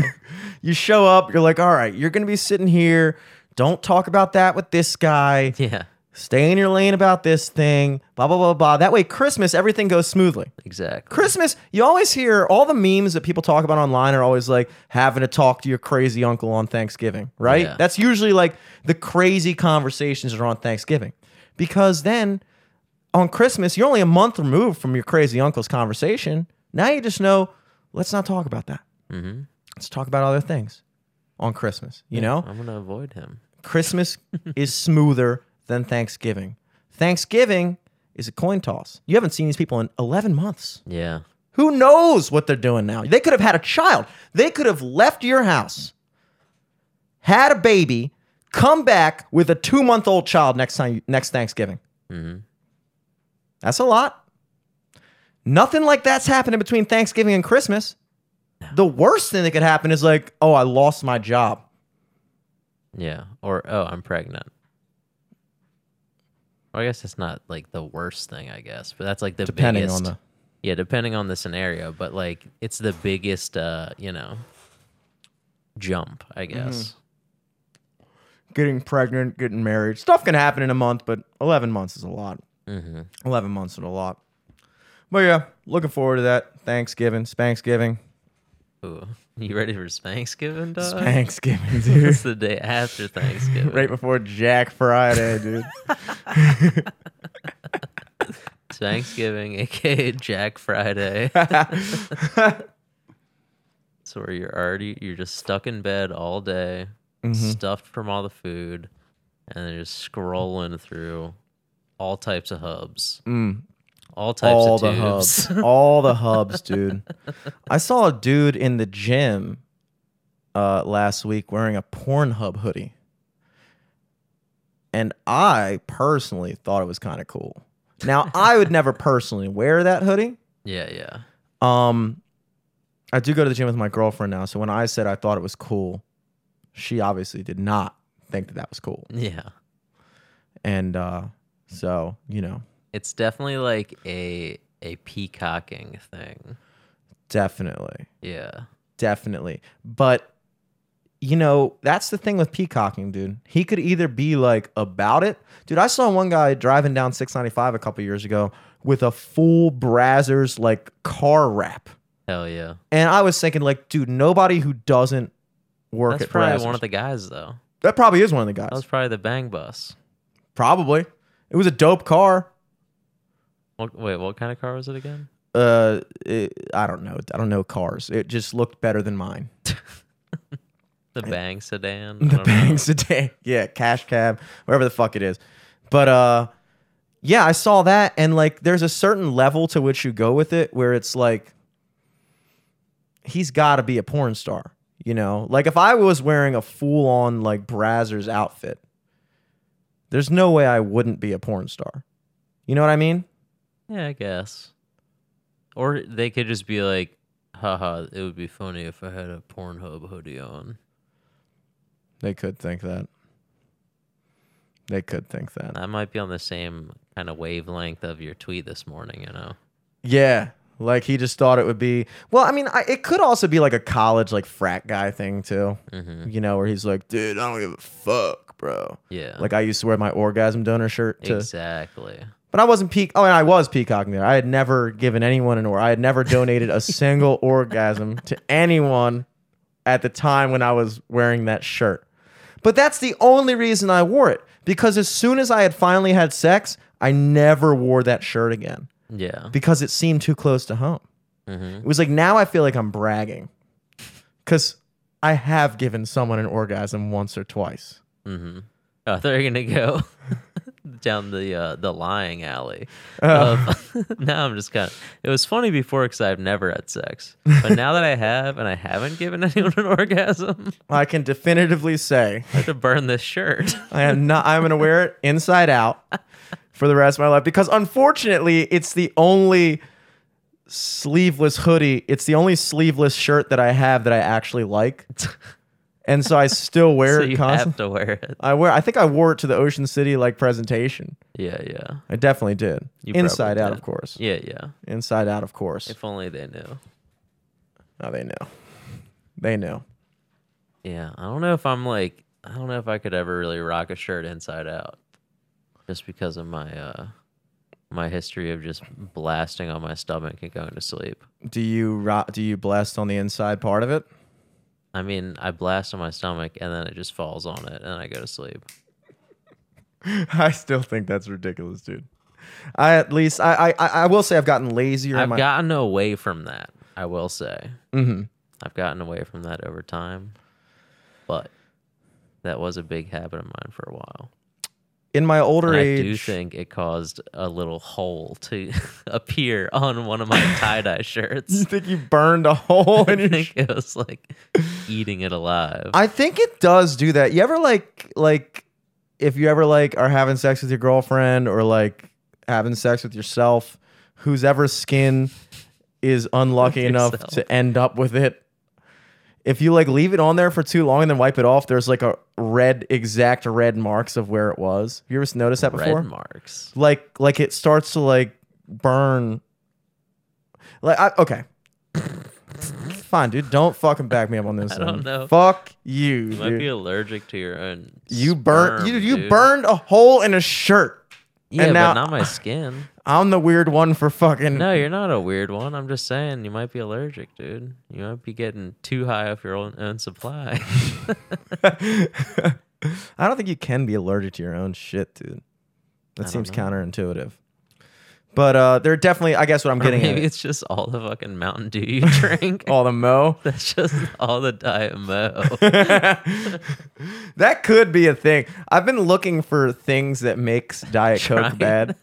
You show up, you're like, all right, you're going to be sitting here. Don't talk about that with this guy. Yeah. Stay in your lane about this thing, blah, blah, blah, blah. That way, Christmas, everything goes smoothly. Exactly. Christmas, you always hear all the memes that people talk about online are always like having to talk to your crazy uncle on Thanksgiving, right? Yeah. That's usually like the crazy conversations that are on Thanksgiving. Because then on Christmas, you're only a month removed from your crazy uncle's conversation. Now you just know, let's not talk about that. Mm-hmm. Let's talk about other things on Christmas, you know? I'm going to avoid him. Christmas is smoother than Thanksgiving. Thanksgiving is a coin toss. You haven't seen these people in 11 months. Yeah. Who knows what they're doing now? They could have had a child. They could have left your house, had a baby, come back with a 2-month-old child next Thanksgiving. Mm-hmm. That's a lot. Nothing like that's happening between Thanksgiving and Christmas. No. The worst thing that could happen is like, oh, I lost my job. Yeah. Or, oh, I'm pregnant. I guess it's not like the worst thing, I guess, but that's like the biggest. Depending on the scenario, but like it's the biggest, you know, jump, I guess. Mm-hmm. Getting pregnant, getting married, stuff can happen in a month, but 11 months is a lot. Mm-hmm. 11 months is a lot. But yeah, looking forward to that Thanksgiving, Spanksgiving. Ooh, you ready for Spanksgiving, dog? Spanksgiving, dude. It's the day after Thanksgiving. Right before Jack Friday, dude. Spanksgiving, a.k.a. Jack Friday. So where you're just stuck in bed all day, stuffed from all the food, and then just scrolling through all types of hubs. All types of tubes. All the hubs, dude. I saw a dude in the gym last week wearing a Pornhub hoodie. And I personally thought it was kind of cool. Now, I would never personally wear that hoodie. Yeah. I do go to the gym with my girlfriend now, so when I said I thought it was cool, she obviously did not think that was cool. Yeah. And so, you know. It's definitely like a peacocking thing. Definitely. Yeah. Definitely. But, you know, that's the thing with peacocking, dude. He could either be like about it. Dude, I saw one guy driving down 695 a couple years ago with a full Brazzers like car wrap. Hell yeah. And I was thinking like, dude, nobody who doesn't work at Brazzers. That's probably one of the guys though. That probably is one of the guys. That was probably the Bang Bus. Probably. It was a dope car. Wait, what kind of car was it again? I don't know. I don't know cars. It just looked better than mine. The Bang sedan. Sedan. Yeah, cash cab, whatever the fuck it is. But yeah, I saw that, and like, there's a certain level to which you go with it, where it's like, he's got to be a porn star, you know? Like, if I was wearing a full-on like Brazzers outfit, there's no way I wouldn't be a porn star. You know what I mean? Yeah, I guess. Or they could just be like, haha, it would be funny if I had a Pornhub hoodie on. They could think that. I might be on the same kind of wavelength of your tweet this morning, you know? Yeah, like he just thought it would be... Well, I mean, it could also be like a college like frat guy thing, too. Mm-hmm. You know, where he's like, dude, I don't give a fuck, bro. Yeah. Like I used to wear my orgasm donor shirt, too. Exactly. But I wasn't peacocking. Oh, and I was peacocking there. I had never given anyone an orgasm. I had never donated a single orgasm to anyone at the time when I was wearing that shirt. But that's the only reason I wore it. Because as soon as I had finally had sex, I never wore that shirt again. Yeah. Because it seemed too close to home. Mm-hmm. It was like, now I feel like I'm bragging. Because I have given someone an orgasm once or twice. Mm-hmm. Oh, they're going to go down the lying alley. Now I'm just kind of... It was funny before because I've never had sex. But now that I have, and I haven't given anyone an orgasm... I can definitively say... I have to burn this shirt. I'm going to wear it inside out for the rest of my life. Because unfortunately, it's the only sleeveless hoodie. It's the only sleeveless shirt that I have that I actually like. And so I still wear it constantly. You have to wear it. I think I wore it to the Ocean City like presentation. Yeah. I definitely did. Inside out, of course. Yeah. Inside out, of course. If only they knew. Oh, they knew. Yeah, I don't know if I don't know if I could ever really rock a shirt inside out, just because of my my history of just blasting on my stomach and going to sleep. Do you blast on the inside part of it? I mean, I blast on my stomach, and then it just falls on it, and I go to sleep. I still think that's ridiculous, dude. I will say I've gotten lazier. I've gotten away from that, I will say. Mm-hmm. I've gotten away from that over time, but that was a big habit of mine for a while. In my older age... I do think it caused a little hole to appear on one of my tie-dye shirts. You think you burned a hole in your shirt? I think it was like eating it alive. I think it does do that. You ever like if you ever like are having sex with your girlfriend or like having sex with yourself, whose ever skin is unlucky enough to end up with it, if you like leave it on there for too long and then wipe it off, there's like a red marks of where it was. You ever noticed that before? Red marks. Like it starts to like burn. Like okay, fine, dude. Don't fucking back me up on this. I don't know. Fuck you. You dude. Might be allergic to your own. You burned. You burned a hole in a shirt. Yeah, and now, but not my skin. I'm the weird one for fucking... No, you're not a weird one. I'm just saying you might be allergic, dude. You might be getting too high off your own supply. I don't think you can be allergic to your own shit, dude. That seems counterintuitive. But there are definitely... I guess what I'm getting at... Maybe it's just all the fucking Mountain Dew you drink. All the Mo? That's just all the Diet Mo. That could be a thing. I've been looking for things that makes Diet Coke bad.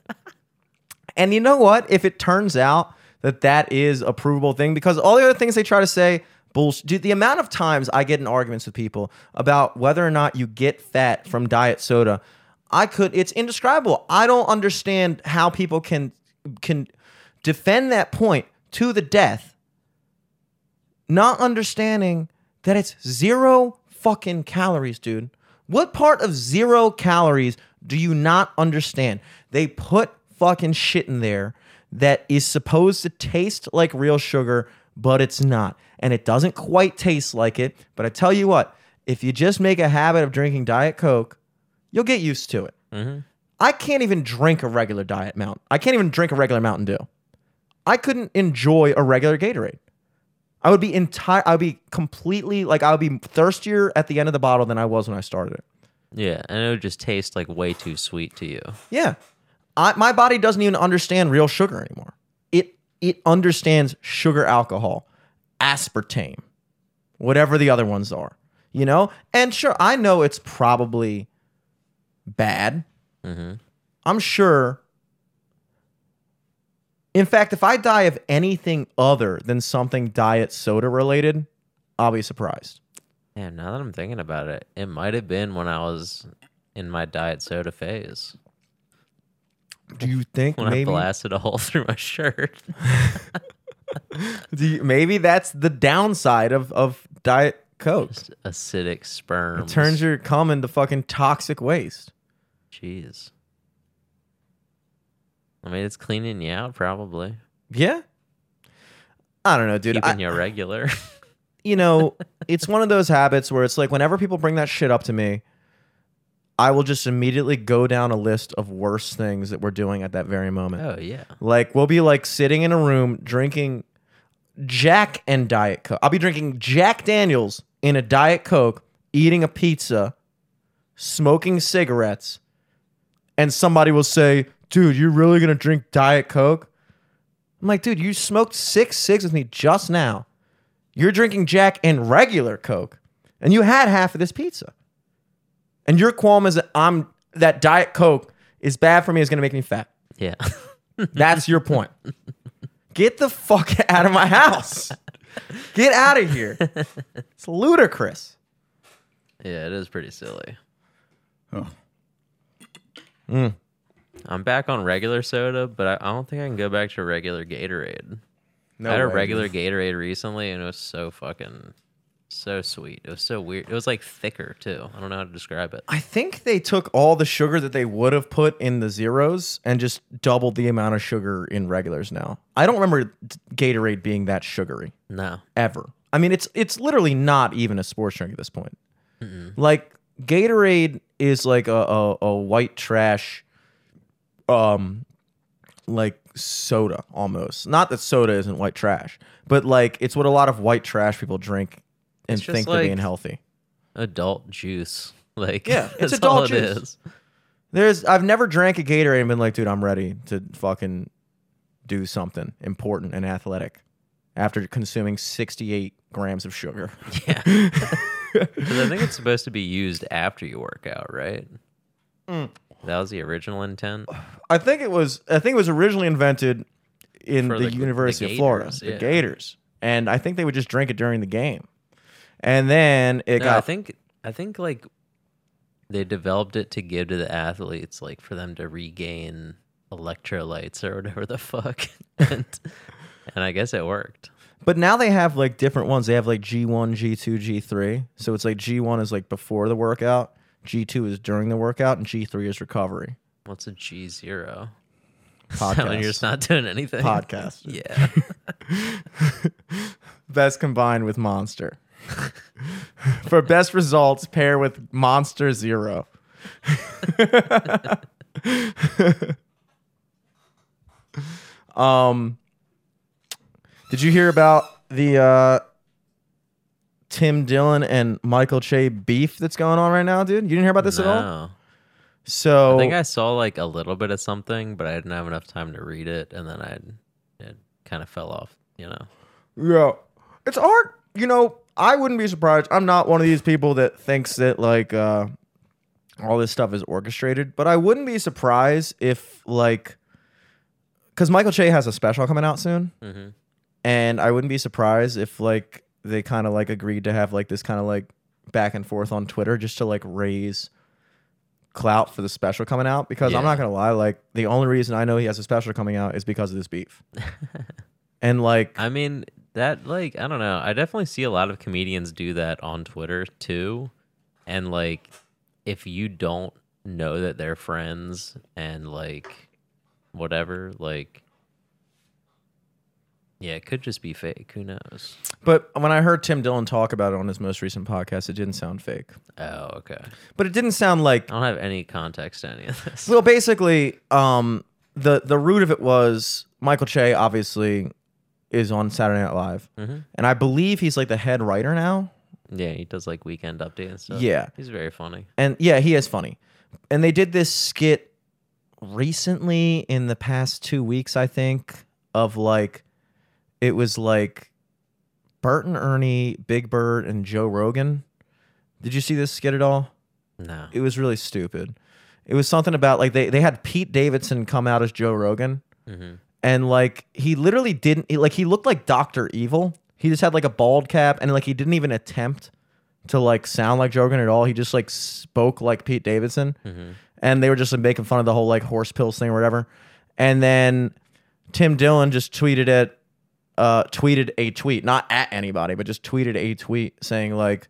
And you know what? If it turns out that is a provable thing, because all the other things they try to say, bullshit. Dude, the amount of times I get in arguments with people about whether or not you get fat from diet soda, It's indescribable. I don't understand how people can defend that point to the death, not understanding that it's zero fucking calories, dude. What part of zero calories do you not understand? They put fucking shit in there that is supposed to taste like real sugar, but it's not. And it doesn't quite taste like it. But I tell you what, if you just make a habit of drinking Diet Coke, you'll get used to it. Mm-hmm. I can't even drink a regular Diet Mountain. I can't even drink a regular Mountain Dew. I couldn't enjoy a regular Gatorade. I would be thirstier at the end of the bottle than I was when I started it. Yeah, and it would just taste like way too sweet to you. Yeah. My body doesn't even understand real sugar anymore. It understands sugar alcohol, aspartame, whatever the other ones are, you know? And sure, I know it's probably bad. Mm-hmm. I'm sure. In fact, if I die of anything other than something diet soda related, I'll be surprised. Yeah, now that I'm thinking about it, it might have been when I was in my diet soda phase. Do you think when maybe I blasted a hole through my shirt? Maybe that's the downside of Diet Coke. Just acidic sperm. It turns your cum into fucking toxic waste. Jeez. I mean, it's cleaning you out, probably. Yeah. I don't know, dude. Keeping you regular. You know, it's one of those habits where it's like whenever people bring that shit up to me, I will just immediately go down a list of worse things that we're doing at that very moment. Oh, yeah. Like, we'll be, like, sitting in a room drinking Jack and Diet Coke. I'll be drinking Jack Daniels in a Diet Coke, eating a pizza, smoking cigarettes, and somebody will say, dude, you're really going to drink Diet Coke? I'm like, dude, you smoked six with me just now. You're drinking Jack and regular Coke, and you had half of this pizza. And your qualm is that that Diet Coke is bad for me, is going to make me fat. Yeah. That's your point. Get the fuck out of my house. Get out of here. It's ludicrous. Yeah, it is pretty silly. Oh. Mm. I'm back on regular soda, but I don't think I can go back to regular Gatorade. No, I had a regular Gatorade recently, and it was so fucking... so sweet. It was so weird. It was like thicker too. I don't know how to describe it. I think they took all the sugar that they would have put in the zeros and just doubled the amount of sugar in regulars now. I don't remember Gatorade being that sugary. No. Ever. I mean, it's literally not even a sports drink at this point. Mm-mm. Like, Gatorade is like a white trash like soda almost. Not that soda isn't white trash, but like it's what a lot of white trash people drink and it's think like they're being healthy. Adult juice. Like, yeah, it's adult juice. It is. I've never drank a Gatorade and been like, dude, I'm ready to fucking do something important and athletic after consuming 68 grams of sugar. Yeah. Because I think it's supposed to be used after you work out, right? Mm. That was the original intent? I think it was originally invented in the University of Florida. Yeah. The Gators. And I think they would just drink it during the game. And then I think like they developed it to give to the athletes, like for them to regain electrolytes or whatever the fuck. and I guess it worked. But now they have like different ones. They have like G1, G2, G3. So it's like G1 is like before the workout, G2 is during the workout, and G3 is recovery. What's a G0? Podcast. When you're just not doing anything. Podcast. Yeah. Best combined with Monster. For best results, pair with Monster Zero. Did you hear about the Tim Dillon and Michael Che beef that's going on right now, dude? You didn't hear about this at all? So I think I saw like a little bit of something, but I didn't have enough time to read it, and then it kind of fell off, you know? Yeah, it's hard. You know, I wouldn't be surprised. I'm not one of these people that thinks that, like, all this stuff is orchestrated. But I wouldn't be surprised if, like... Because Michael Che has a special coming out soon. Mm-hmm. And I wouldn't be surprised if, like, they kind of, like, agreed to have, like, this kind of, like, back and forth on Twitter just to, like, raise clout for the special coming out, because I'm not gonna lie, like the only reason I know he has a special coming out is because of this beef. And like, I mean, that, like, I don't know, I definitely see a lot of comedians do that on Twitter too. And like, if you don't know that they're friends and like whatever, like, yeah, it could just be fake. Who knows? But when I heard Tim Dillon talk about it on his most recent podcast, it didn't sound fake. Oh, okay. But it didn't sound like... I don't have any context to any of this. Well, basically, the root of it was Michael Che obviously is on Saturday Night Live. Mm-hmm. And I believe he's like the head writer now. Yeah, he does like Weekend Update and stuff. Yeah. He's very funny. And yeah, he is funny. And they did this skit recently in the past 2 weeks, I think, of like... It was like Bert and Ernie, Big Bird, and Joe Rogan. Did you see this skit at all? No. It was really stupid. It was something about like they had Pete Davidson come out as Joe Rogan. Mm-hmm. And like he literally didn't, like he looked like Dr. Evil. He just had like a bald cap and like he didn't even attempt to like sound like Joe Rogan at all. He just like spoke like Pete Davidson. Mm-hmm. And they were just like making fun of the whole like horse pills thing or whatever. And then Tim Dillon just tweeted a tweet, not at anybody, but just tweeted a tweet saying like,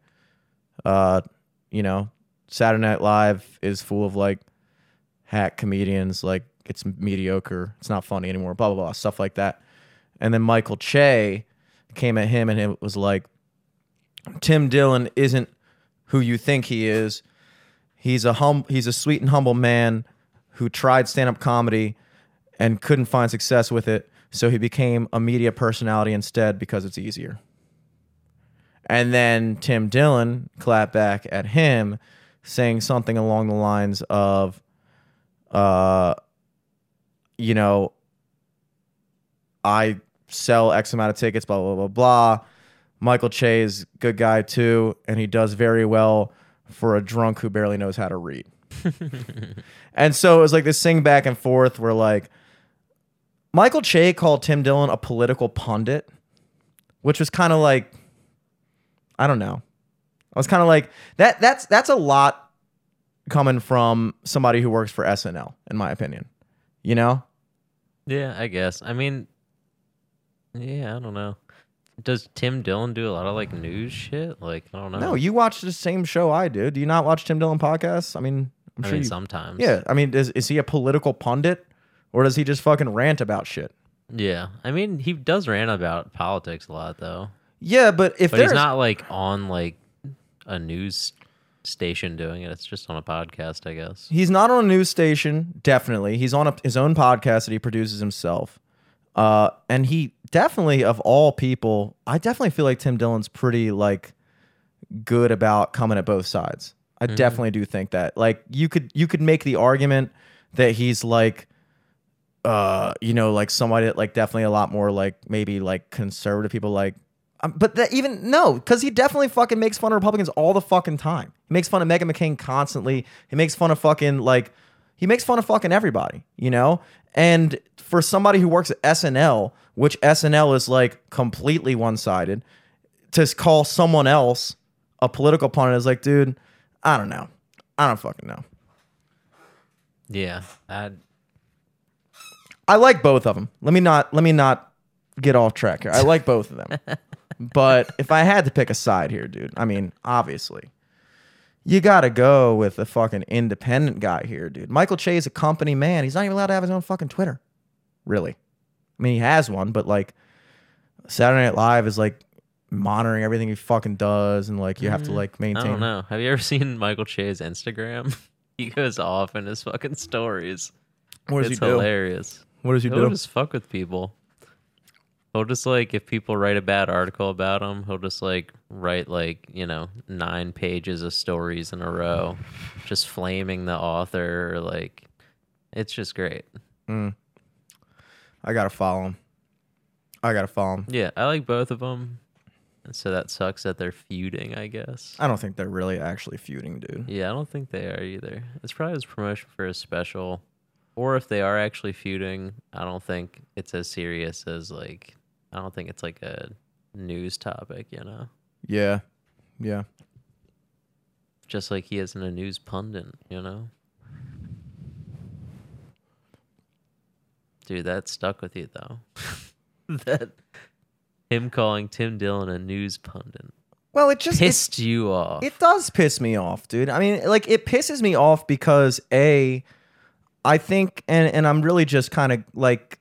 you know, Saturday Night Live is full of like hack comedians, like it's mediocre, it's not funny anymore, blah blah blah, stuff like that. And then Michael Che came at him and it was like, Tim Dillon isn't who you think he is. He's a sweet and humble man who tried stand-up comedy and couldn't find success with it. So he became a media personality instead because it's easier. And then Tim Dillon clapped back at him saying something along the lines of, you know, I sell X amount of tickets, blah, blah, blah, blah. Michael Che is a good guy too, and he does very well for a drunk who barely knows how to read. And so it was like this thing back and forth where like, Michael Che called Tim Dillon a political pundit, which was kind of like, I don't know. I was kind of like, that's a lot coming from somebody who works for SNL, in my opinion. You know? Yeah, I guess. I mean, yeah, I don't know. Does Tim Dillon do a lot of like news shit? Like, I don't know. No, you watch the same show I do. Do you not watch Tim Dillon podcasts? I mean, I'm sure sometimes. Yeah, I mean, is he a political pundit? Or does he just fucking rant about shit? Yeah. I mean, he does rant about politics a lot, though. Yeah, but he's not, like, on, like, a news station doing it. It's just on a podcast, I guess. He's not on a news station, definitely. He's on his own podcast that he produces himself. And he definitely, of all people, I definitely feel like Tim Dillon's pretty, like, good about coming at both sides. I definitely do think that. Like, you could make the argument that he's, like... you know, like somebody that like definitely a lot more like maybe like conservative people like, but that even no, because he definitely fucking makes fun of Republicans all the fucking time. He makes fun of Meghan McCain constantly. He makes fun of fucking like, he makes fun of fucking everybody, you know? And for somebody who works at SNL, which SNL is like completely one-sided, to call someone else a political pundit is like, dude, I don't know. I don't fucking know. Yeah. I like both of them. Let me not get off track here. I like both of them. But if I had to pick a side here, dude, I mean, obviously, you got to go with the fucking independent guy here, dude. Michael Che is a company man. He's not even allowed to have his own fucking Twitter, really. I mean, he has one, but like Saturday Night Live is like monitoring everything he fucking does, and like you have to like maintain. I don't know. Have you ever seen Michael Che's Instagram? He goes off in his fucking stories. What does he do? It's hilarious. What does he do? He'll just fuck with people. He'll just, like, if people write a bad article about him, he'll just, like, write, like, you know, 9 pages of stories in a row, just flaming the author. Like, it's just great. I got to follow him. Yeah, I like both of them. And so that sucks that they're feuding, I guess. I don't think they're really actually feuding, dude. Yeah, I don't think they are either. It's probably his promotion for his special. Or if they are actually feuding, I don't think it's as serious as, like, I don't think it's, like, a news topic, you know? Yeah. Just like he isn't a news pundit, you know? Dude, that stuck with you, though. That him calling Tim Dillon a news pundit. Well, it just pissed you off. It does piss me off, dude. I mean, like, it pisses me off because I think, and I'm really just kind of like,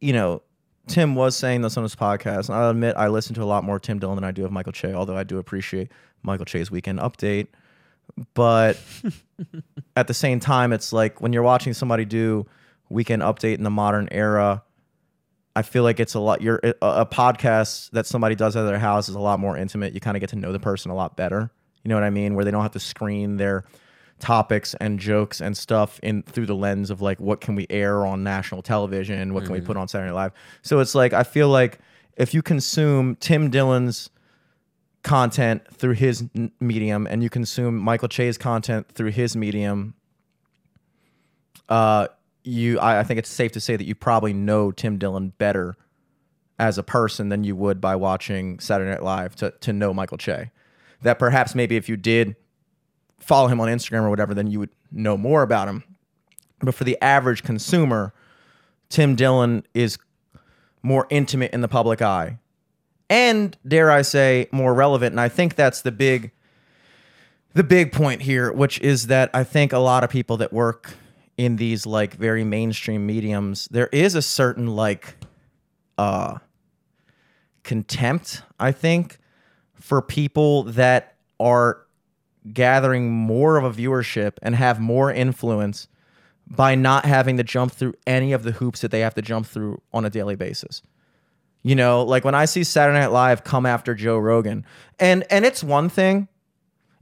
you know, Tim was saying this on his podcast, and I'll admit I listen to a lot more Tim Dillon than I do of Michael Che, although I do appreciate Michael Che's Weekend Update. But at the same time, it's like when you're watching somebody do Weekend Update in the modern era, I feel like it's a lot. A podcast that somebody does out of their house is a lot more intimate. You kind of get to know the person a lot better. You know what I mean? Where they don't have to screen their topics and jokes and stuff in through the lens of like, what can we air on national television? What can we put on Saturday Night Live? So it's like, I feel like if you consume Tim Dillon's content through his medium and you consume Michael Che's content through his medium, I think it's safe to say that you probably know Tim Dillon better as a person than you would by watching Saturday Night Live to know Michael Che. That perhaps maybe if you did follow him on Instagram or whatever, then you would know more about him. But for the average consumer, Tim Dillon is more intimate in the public eye and, dare I say, more relevant. And I think that's the big point here, which is that I think a lot of people that work in these like very mainstream mediums, there is a certain like contempt, I think, for people that are gathering more of a viewership and have more influence by not having to jump through any of the hoops that they have to jump through on a daily basis. You know, like when I see Saturday Night Live come after Joe Rogan, and it's one thing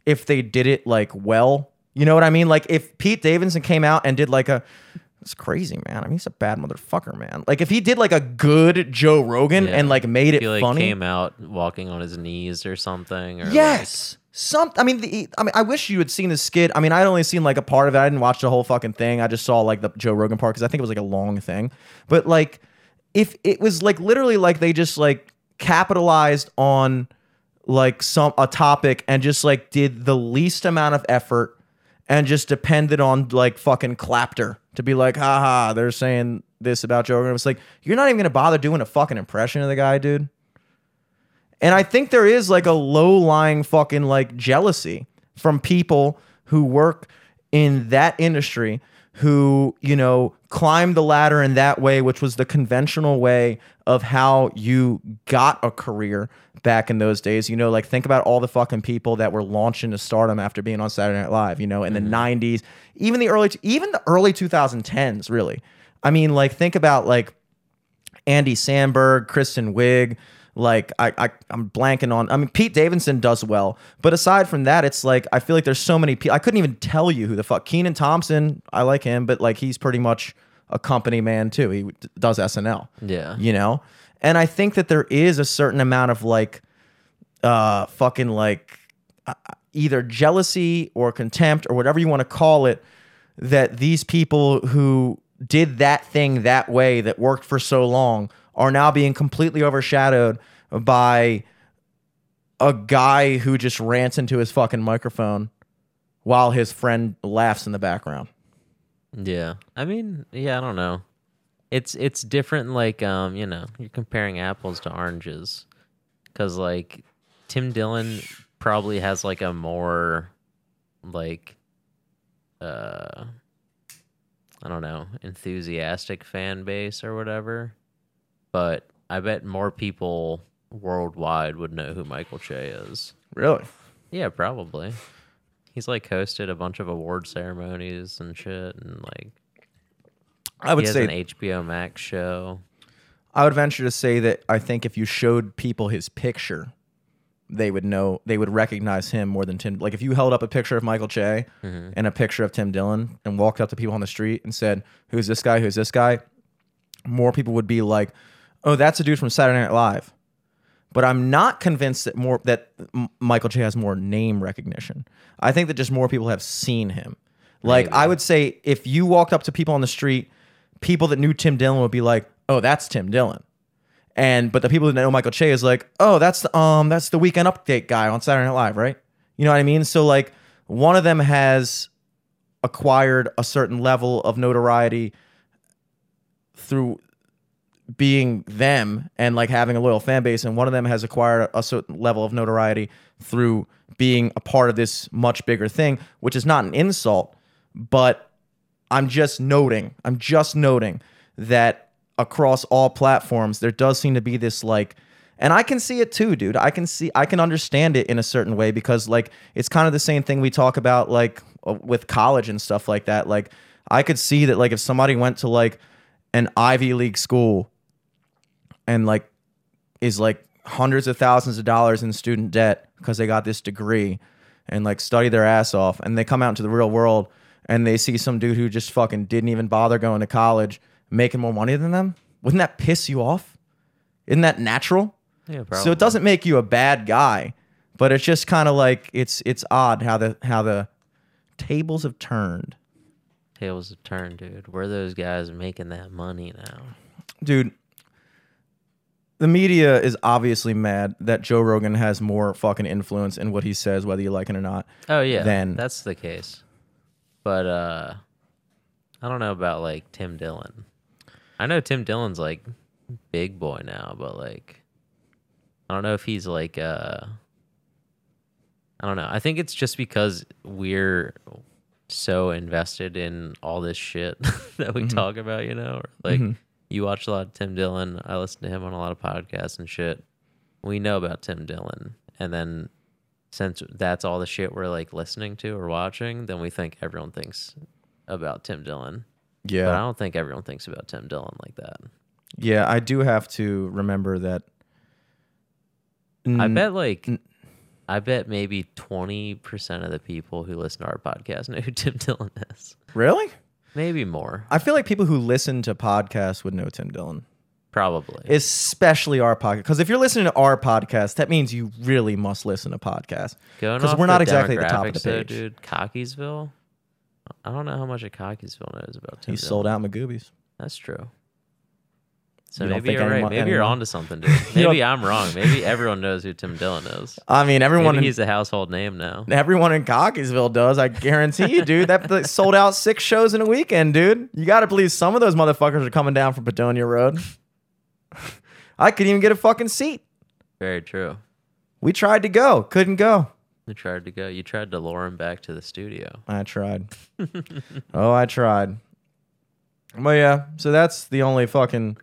if they did it like well, you know what I mean? Like if Pete Davidson came out and did like it's crazy, man. I mean, he's a bad motherfucker, man. Like if he did like a good Joe Rogan and like made it funny, came out walking on his knees or something. Or yes. Like, I wish you had seen the skit. I mean, I'd only seen like a part of it. I didn't watch the whole fucking thing. I just saw like the Joe Rogan part because I think it was like a long thing. But like, if it was like literally like they just like capitalized on like a topic and just like did the least amount of effort and just depended on like fucking Clapter to be like, haha, they're saying this about Joe Rogan. It's like, you're not even gonna bother doing a fucking impression of the guy, dude. And I think there is like a low-lying fucking like jealousy from people who work in that industry who, you know, climb the ladder in that way, which was the conventional way of how you got a career back in those days. You know, like think about all the fucking people that were launching to stardom after being on Saturday Night Live, you know, in the 90s, even the early 2010s, really. I mean, like think about like Andy Samberg, Kristen Wiig. Like I'm blanking on. I mean, Pete Davidson does well, but aside from that, it's like I feel like there's so many people. I couldn't even tell you who the fuck. Kenan Thompson, I like him, but like he's pretty much a company man too. He does SNL. Yeah, you know. And I think that there is a certain amount of like, fucking like, either jealousy or contempt or whatever you want to call it, that these people who did that thing that way that worked for so long are now being completely overshadowed by a guy who just rants into his fucking microphone while his friend laughs in the background. Yeah. I mean, yeah, I don't know. It's different, like, you know, you're comparing apples to oranges. Because, like, Tim Dillon probably has, like, a more, like, I don't know, enthusiastic fan base or whatever. But I bet more people worldwide would know who Michael Che is. Really? Yeah, probably. He's like hosted a bunch of award ceremonies and shit, and like I would say an HBO Max show. I would venture to say that I think if you showed people his picture, they would recognize him more than Tim. Like if you held up a picture of Michael Che and a picture of Tim Dillon and walked up to people on the street and said, "Who's this guy? Who's this guy?" More people would be like, "Oh, that's a dude from Saturday Night Live," but I'm not convinced that Michael Che has more name recognition. I think that just more people have seen him. Like maybe. I would say, if you walked up to people on the street, people that knew Tim Dillon would be like, "Oh, that's Tim Dillon," but the people that know Michael Che is like, "Oh, that's the Weekend Update guy on Saturday Night Live," right? You know what I mean? So like, one of them has acquired a certain level of notoriety through being them and like having a loyal fan base, and one of them has acquired a certain level of notoriety through being a part of this much bigger thing, which is not an insult, but I'm just noting that across all platforms there does seem to be this like, and I can see it too, dude. I can understand it in a certain way, because like it's kind of the same thing we talk about like with college and stuff like that. Like I could see that like if somebody went to like an Ivy League school and like is like hundreds of thousands of dollars in student debt because they got this degree and like study their ass off, and they come out into the real world and they see some dude who just fucking didn't even bother going to college making more money than them, wouldn't that piss you off? Isn't that natural? Yeah, probably. So it doesn't make you a bad guy, but it's just kind of like it's odd how the tables have turned. Tables have turned, dude. Where are those guys making that money now? Dude, the media is obviously mad that Joe Rogan has more fucking influence in what he says, whether you like it or not. Oh, yeah. That's the case. But I don't know about, like, Tim Dillon. I know Tim Dillon's, like, big boy now, but, like, I don't know if he's, like, I don't know. I think it's just because we're so invested in all this shit that we mm-hmm. talk about, you know? Like, mm-hmm. you watch a lot of Tim Dillon. I listen to him on a lot of podcasts and shit. We know about Tim Dillon. And then since that's all the shit we're, like, listening to or watching, then we think everyone thinks about Tim Dillon. Yeah. But I don't think everyone thinks about Tim Dillon like that. Yeah, I do have to remember that. I bet maybe 20% of the people who listen to our podcast know who Tim Dillon is. Really? Maybe more. I feel like people who listen to podcasts would know Tim Dillon. Probably. Especially our podcast. Because if you're listening to our podcast, that means you really must listen to podcasts. Because we're not exactly at the top of the page. Though, dude, Cockeysville? I don't know how much of Cockeysville knows about Tim Dillon. He sold out Magoobies. That's true. So maybe you're right. Maybe you're onto something, dude. Maybe I'm wrong. Maybe everyone knows who Tim Dillon is. I mean, he's a household name now. Everyone in Cockeysville does. I guarantee you, dude. That sold out 6 shows in a weekend, dude. You got to believe some of those motherfuckers are coming down from Padonia Road. I couldn't even get a fucking seat. Very true. We tried to go. Couldn't go. You tried to go. You tried to lure him back to the studio. I tried. I tried. Well, yeah. So that's the only fucking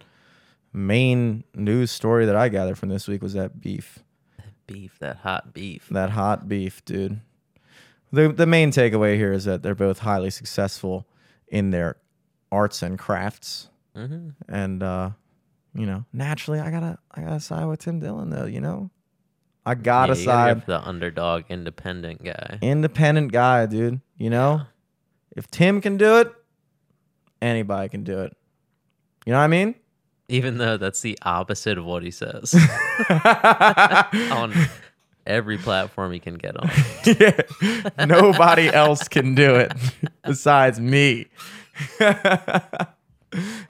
main news story that I gathered from this week was that beef. That hot beef, dude. The main takeaway here is that they're both highly successful in their arts and crafts. Mm-hmm. And, you know, naturally, I gotta side with Tim Dillon, though, you know? I gotta side. If the underdog, independent guy. Independent guy, dude. You know? Yeah. If Tim can do it, anybody can do it. You know what I mean? Even though that's the opposite of what he says on every platform he can get on. Yeah. Nobody else can do it besides me.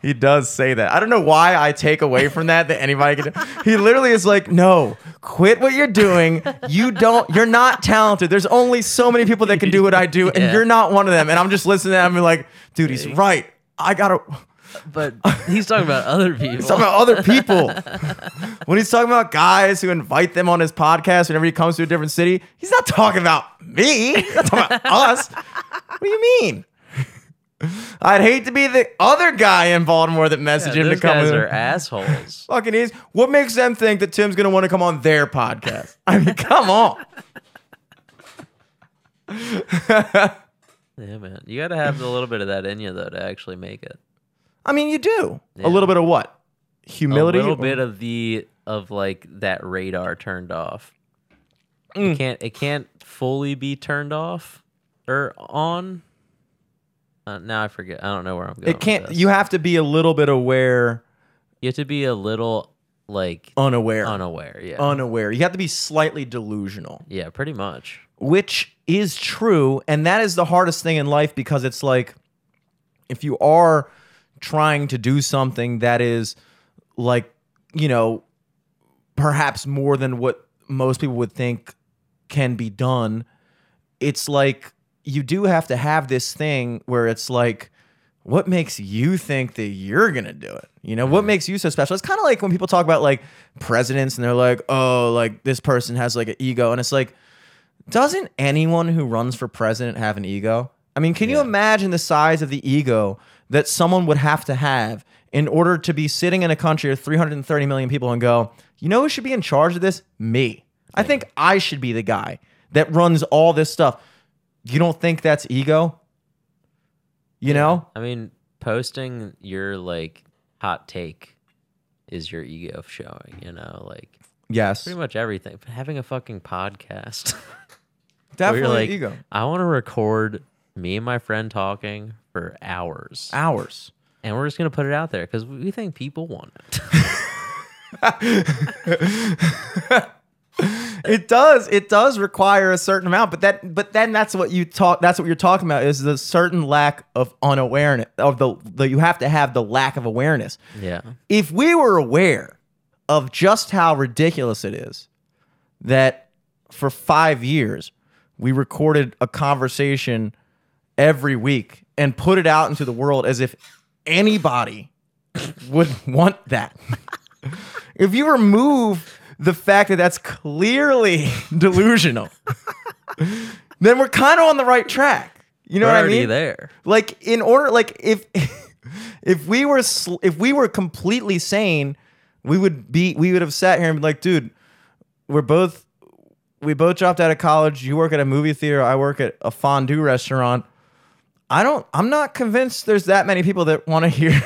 He does say that. I don't know why I take away from that anybody can do. He literally is like, no, quit what you're doing. You're not talented. There's only so many people that can do what I do, and you're not one of them. And I'm just listening to him and I'm like, dude, he's right. But he's talking about other people. He's talking about other people. When he's talking about guys who invite them on his podcast whenever he comes to a different city, he's not talking about me. He's not talking about us. What do you mean? I'd hate to be the other guy in Baltimore that messaged him to come with. Those guys are assholes. Fucking is. What makes them think that Tim's going to want to come on their podcast? I mean, come on. Yeah, man. You got to have a little bit of that in you, though, to actually make it. I mean, you do. Yeah. A little bit of what? Humility? A little bit of like that radar turned off. Mm. It can't fully be turned off or on. Now I forget. I don't know where I'm going. It can't. With this. You have to be a little bit aware. You have to be a little like unaware. Yeah. Unaware. You have to be slightly delusional. Yeah, pretty much. Which is true, and that is the hardest thing in life, because it's like if you are trying to do something that is like, you know, perhaps more than what most people would think can be done, it's like you do have to have this thing where it's like, what makes you think that you're going to do it? You know, what makes you so special? It's kind of like when people talk about like presidents and they're like, oh, like this person has like an ego. And it's like, doesn't anyone who runs for president have an ego? I mean, can you imagine the size of the ego that someone would have to have in order to be sitting in a country of 330 million people and go, you know who should be in charge of this? Me. I think I should be the guy that runs all this stuff. You don't think that's ego? You know? I mean, posting your like hot take is your ego showing, you know, like yes. Pretty much everything. But having a fucking podcast. Definitely where you're like, ego. I want to record me and my friend talking for hours. Hours. And we're just going to put it out there because we think people want it. It does require a certain amount, but then that's what you talk. That's what you're talking about is the certain lack of unawareness of the you have to have the lack of awareness. Yeah. If we were aware of just how ridiculous it is that for 5 years we recorded a conversation every week and put it out into the world as if anybody would want that. If you remove the fact that that's clearly delusional, then we're kind of on the right track. You know we're what I mean? Already there. Like in order, like if we were completely sane, we would have sat here and been like, dude, we both dropped out of college. You work at a movie theater. I work at a fondue restaurant. I'm not convinced there's that many people that want to hear.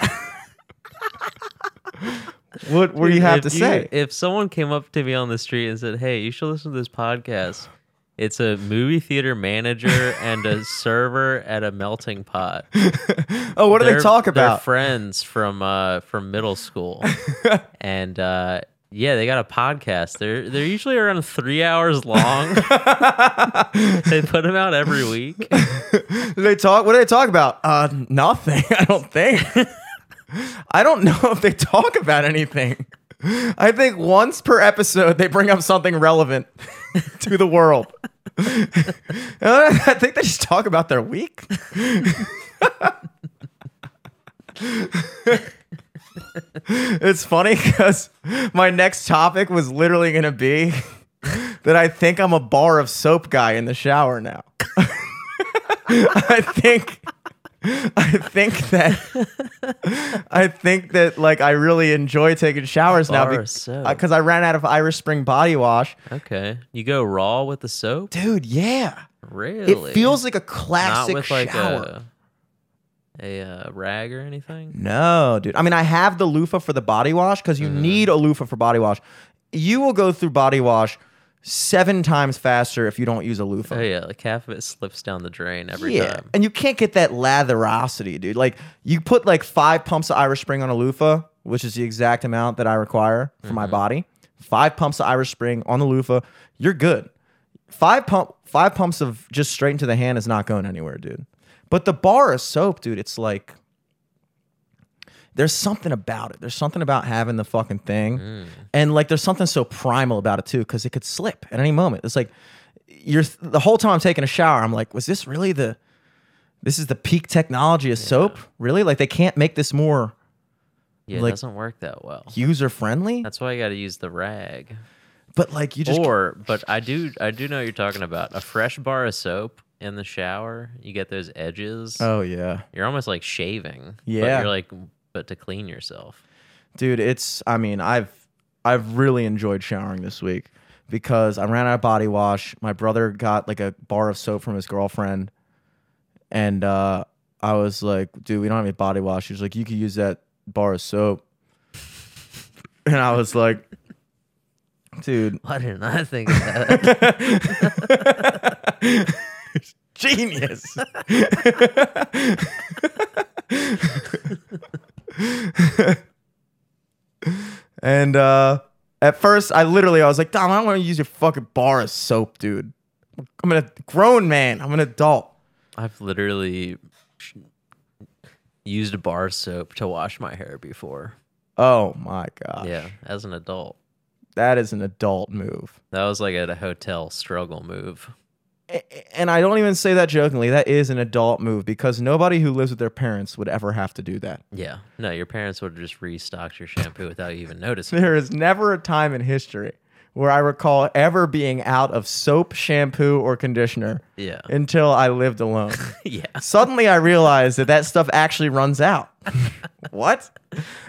What do you have to say? If someone came up to me on the street and said, hey, you should listen to this podcast. It's a movie theater manager and a server at a melting pot. Oh, what do they talk about? They're friends from middle school. And yeah, they got a podcast. They're usually around 3 hours long. They put them out every week. What do they talk about? Nothing, I don't think. I don't know if they talk about anything. I think once per episode, they bring up something relevant to the world. I think they just talk about their week. It's funny because my next topic was literally going to be that I think I'm a bar of soap guy in the shower now. I think that like I really enjoy taking showers now because I ran out of Irish Spring body wash. Okay, you go raw with the soap, dude. Yeah, really. It feels like a classic not with shower. Like a rag or anything. No, dude. I mean, I have the loofah for the body wash because you need a loofah for body wash. You will go through body wash 7 times faster if you don't use a loofah. Oh yeah, like half of it slips down the drain every time. And you can't get that latherosity, dude. Like you put like 5 pumps of Irish Spring on a loofah, which is the exact amount that I require for my body. 5 pumps of Irish Spring on the loofah, you're good. 5 pumps of just straight into the hand is not going anywhere, dude. But the bar of soap, dude, it's like there's something about it. There's something about having the fucking thing. And like, there's something so primal about it too, because it could slip at any moment. It's like the whole time I'm taking a shower, I'm like, was this really this is the peak technology of soap? Really? Like they can't make this more. Yeah. Like, it doesn't work that well. User friendly. That's why I got to use the rag. But like you just, but I do know what you're talking about. A fresh bar of soap in the shower. You get those edges. Oh yeah. You're almost like shaving. Yeah. But you're like, but to clean yourself. Dude, I've really enjoyed showering this week because I ran out of body wash. My brother got like a bar of soap from his girlfriend. And I was like, dude, we don't have any body wash. He was like, you could use that bar of soap. And I was like, dude. Why didn't I think of that? Genius. And at first I was like, Dom, I don't want to use your fucking bar of soap, dude. I'm a grown man. I'm an adult. I've literally used a bar of soap to wash my hair before. Oh my gosh. Yeah, as an adult. That is an adult move. That was like at a hotel struggle move. And I don't even say that jokingly. That is an adult move because nobody who lives with their parents would ever have to do that. Yeah. No, your parents would have just restocked your shampoo without you even noticing. There is never a time in history where I recall ever being out of soap, shampoo, or conditioner until I lived alone. Suddenly I realized that that stuff actually runs out. What?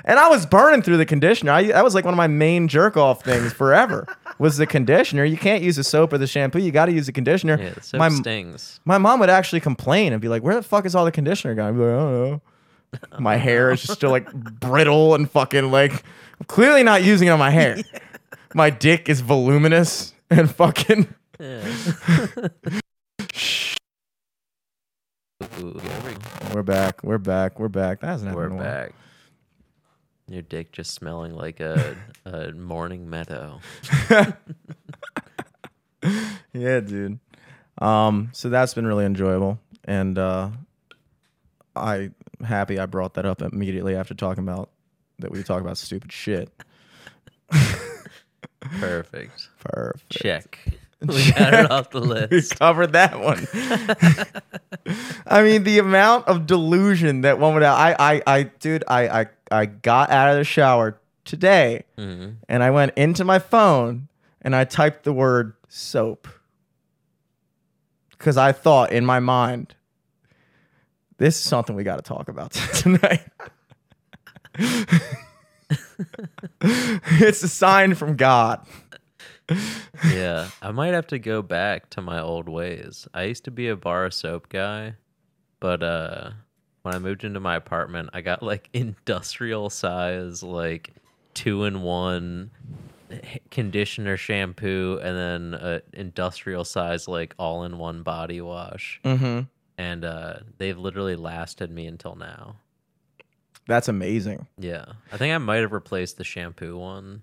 And I was burning through the conditioner. That was like one of my main jerk-off things forever was the conditioner. You can't use the soap or the shampoo. You got to use the conditioner. Yeah, the soap stings. My mom would actually complain and be like, where the fuck is all the conditioner going? I'd be like, I don't know. My hair is just still like brittle and fucking like, I'm clearly not using it on my hair. Yeah. My dick is voluminous and fucking... Yeah. We're back. That's not normal. We're back. Your dick just smelling like a morning meadow. Yeah, dude. So that's been really enjoyable. And I'm happy I brought that up immediately after talking about that we talk about stupid shit. Perfect. Check. We got it off the list. We covered that one. I mean, the amount of delusion that one would have. I got out of the shower today, and I went into my phone, and I typed the word soap. Because I thought in my mind, this is something we got to talk about tonight. It's a sign from God. Yeah, I might have to go back to my old ways. I used to be a bar of soap guy, but when I moved into my apartment, I got like industrial size, like 2-in-1 conditioner, shampoo, and then industrial size, like all-in-one body wash. Mm-hmm. And they've literally lasted me until now. That's amazing. Yeah. I think I might have replaced the shampoo one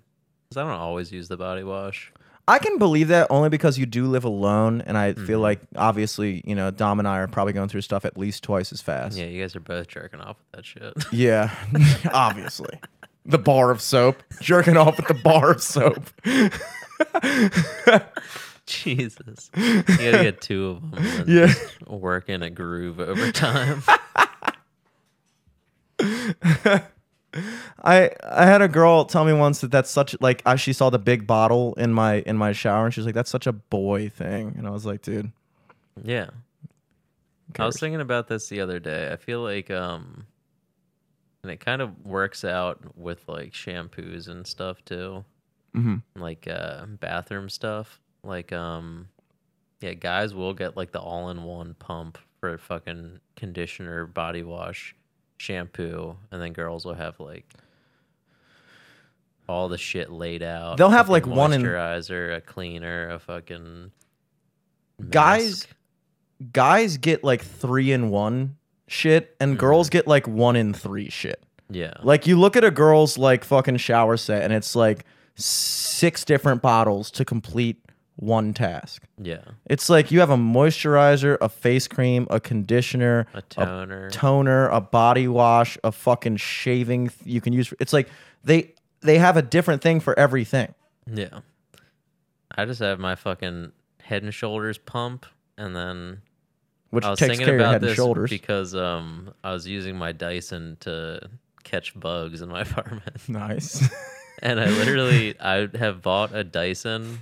because I don't always use the body wash. I can believe that only because you do live alone, and I feel like, obviously, you know, Dom and I are probably going through stuff at least twice as fast. Yeah, you guys are both jerking off with that shit. Yeah, obviously. The bar of soap. Jerking off with the bar of soap. Jesus. You got to get two of them and just work in a groove over time. I had a girl tell me once that that's such like she saw the big bottle in my shower and she was like, that's such a boy thing, and I was like, dude, yeah, I was thinking about this the other day. I feel like and it kind of works out with like shampoos and stuff too, like bathroom stuff, like guys will get like the all-in-one pump for fucking conditioner, body wash, shampoo, and then girls will have like all the shit laid out. They'll have like one moisturizer, a cleaner, a fucking mask. Guys get like 3-in-1 shit, and girls get like 1-in-3 shit. Yeah, like you look at a girl's like fucking shower set, and it's like 6 different bottles to complete one task. Yeah, it's like you have a moisturizer, a face cream, a conditioner, a toner, a body wash, a fucking shaving you can use. It's like they have a different thing for everything. Yeah, I just have my fucking Head and Shoulders pump, and then which takes care of your head and shoulders because I was using my Dyson to catch bugs in my apartment. Nice. And I have bought a Dyson.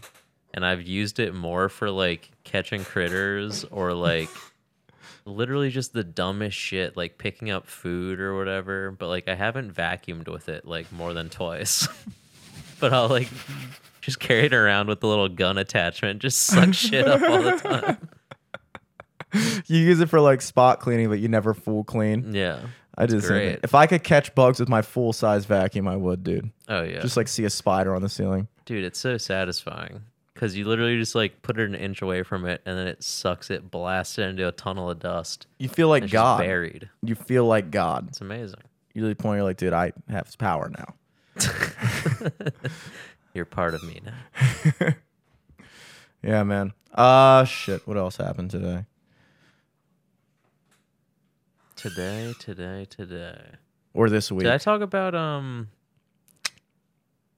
And I've used it more for, like, catching critters or, like, literally just the dumbest shit, like picking up food or whatever. But, like, I haven't vacuumed with it, like, more than twice. But I'll, like, just carry it around with the little gun attachment. Just suck shit up all the time. You use it for, like, spot cleaning, but you never full clean. Yeah. I just think if I could catch bugs with my full-size vacuum, I would, dude. Oh, yeah. Just, like, see a spider on the ceiling. Dude, it's so satisfying. Because you literally just like put it an inch away from it, and then it sucks it, blasts it into a tunnel of dust. You feel like God. Just buried. You feel like God. It's amazing. You really point. You're like, dude, I have power now. You're part of me now. Yeah, man. Shit. What else happened today? Today. Or this week? Did I talk about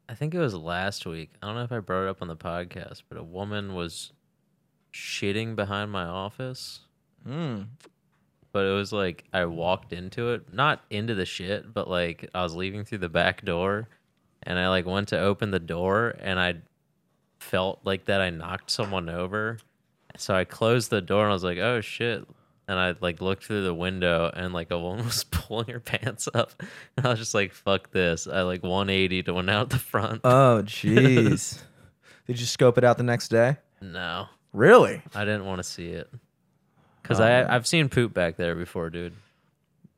I think it was last week. I don't know if I brought it up on the podcast, but a woman was shitting behind my office. Mm. But it was like I walked into it, not into the shit, but like I was leaving through the back door and I like went to open the door and I felt like that I knocked someone over. So I closed the door and I was like, oh shit. And I like looked through the window and like a woman was pulling her pants up. And I was just like, fuck this. I like 180 to went out the front. Oh, jeez. Did you scope it out the next day? No. Really? I didn't want to see it. Because I've seen poop back there before, dude.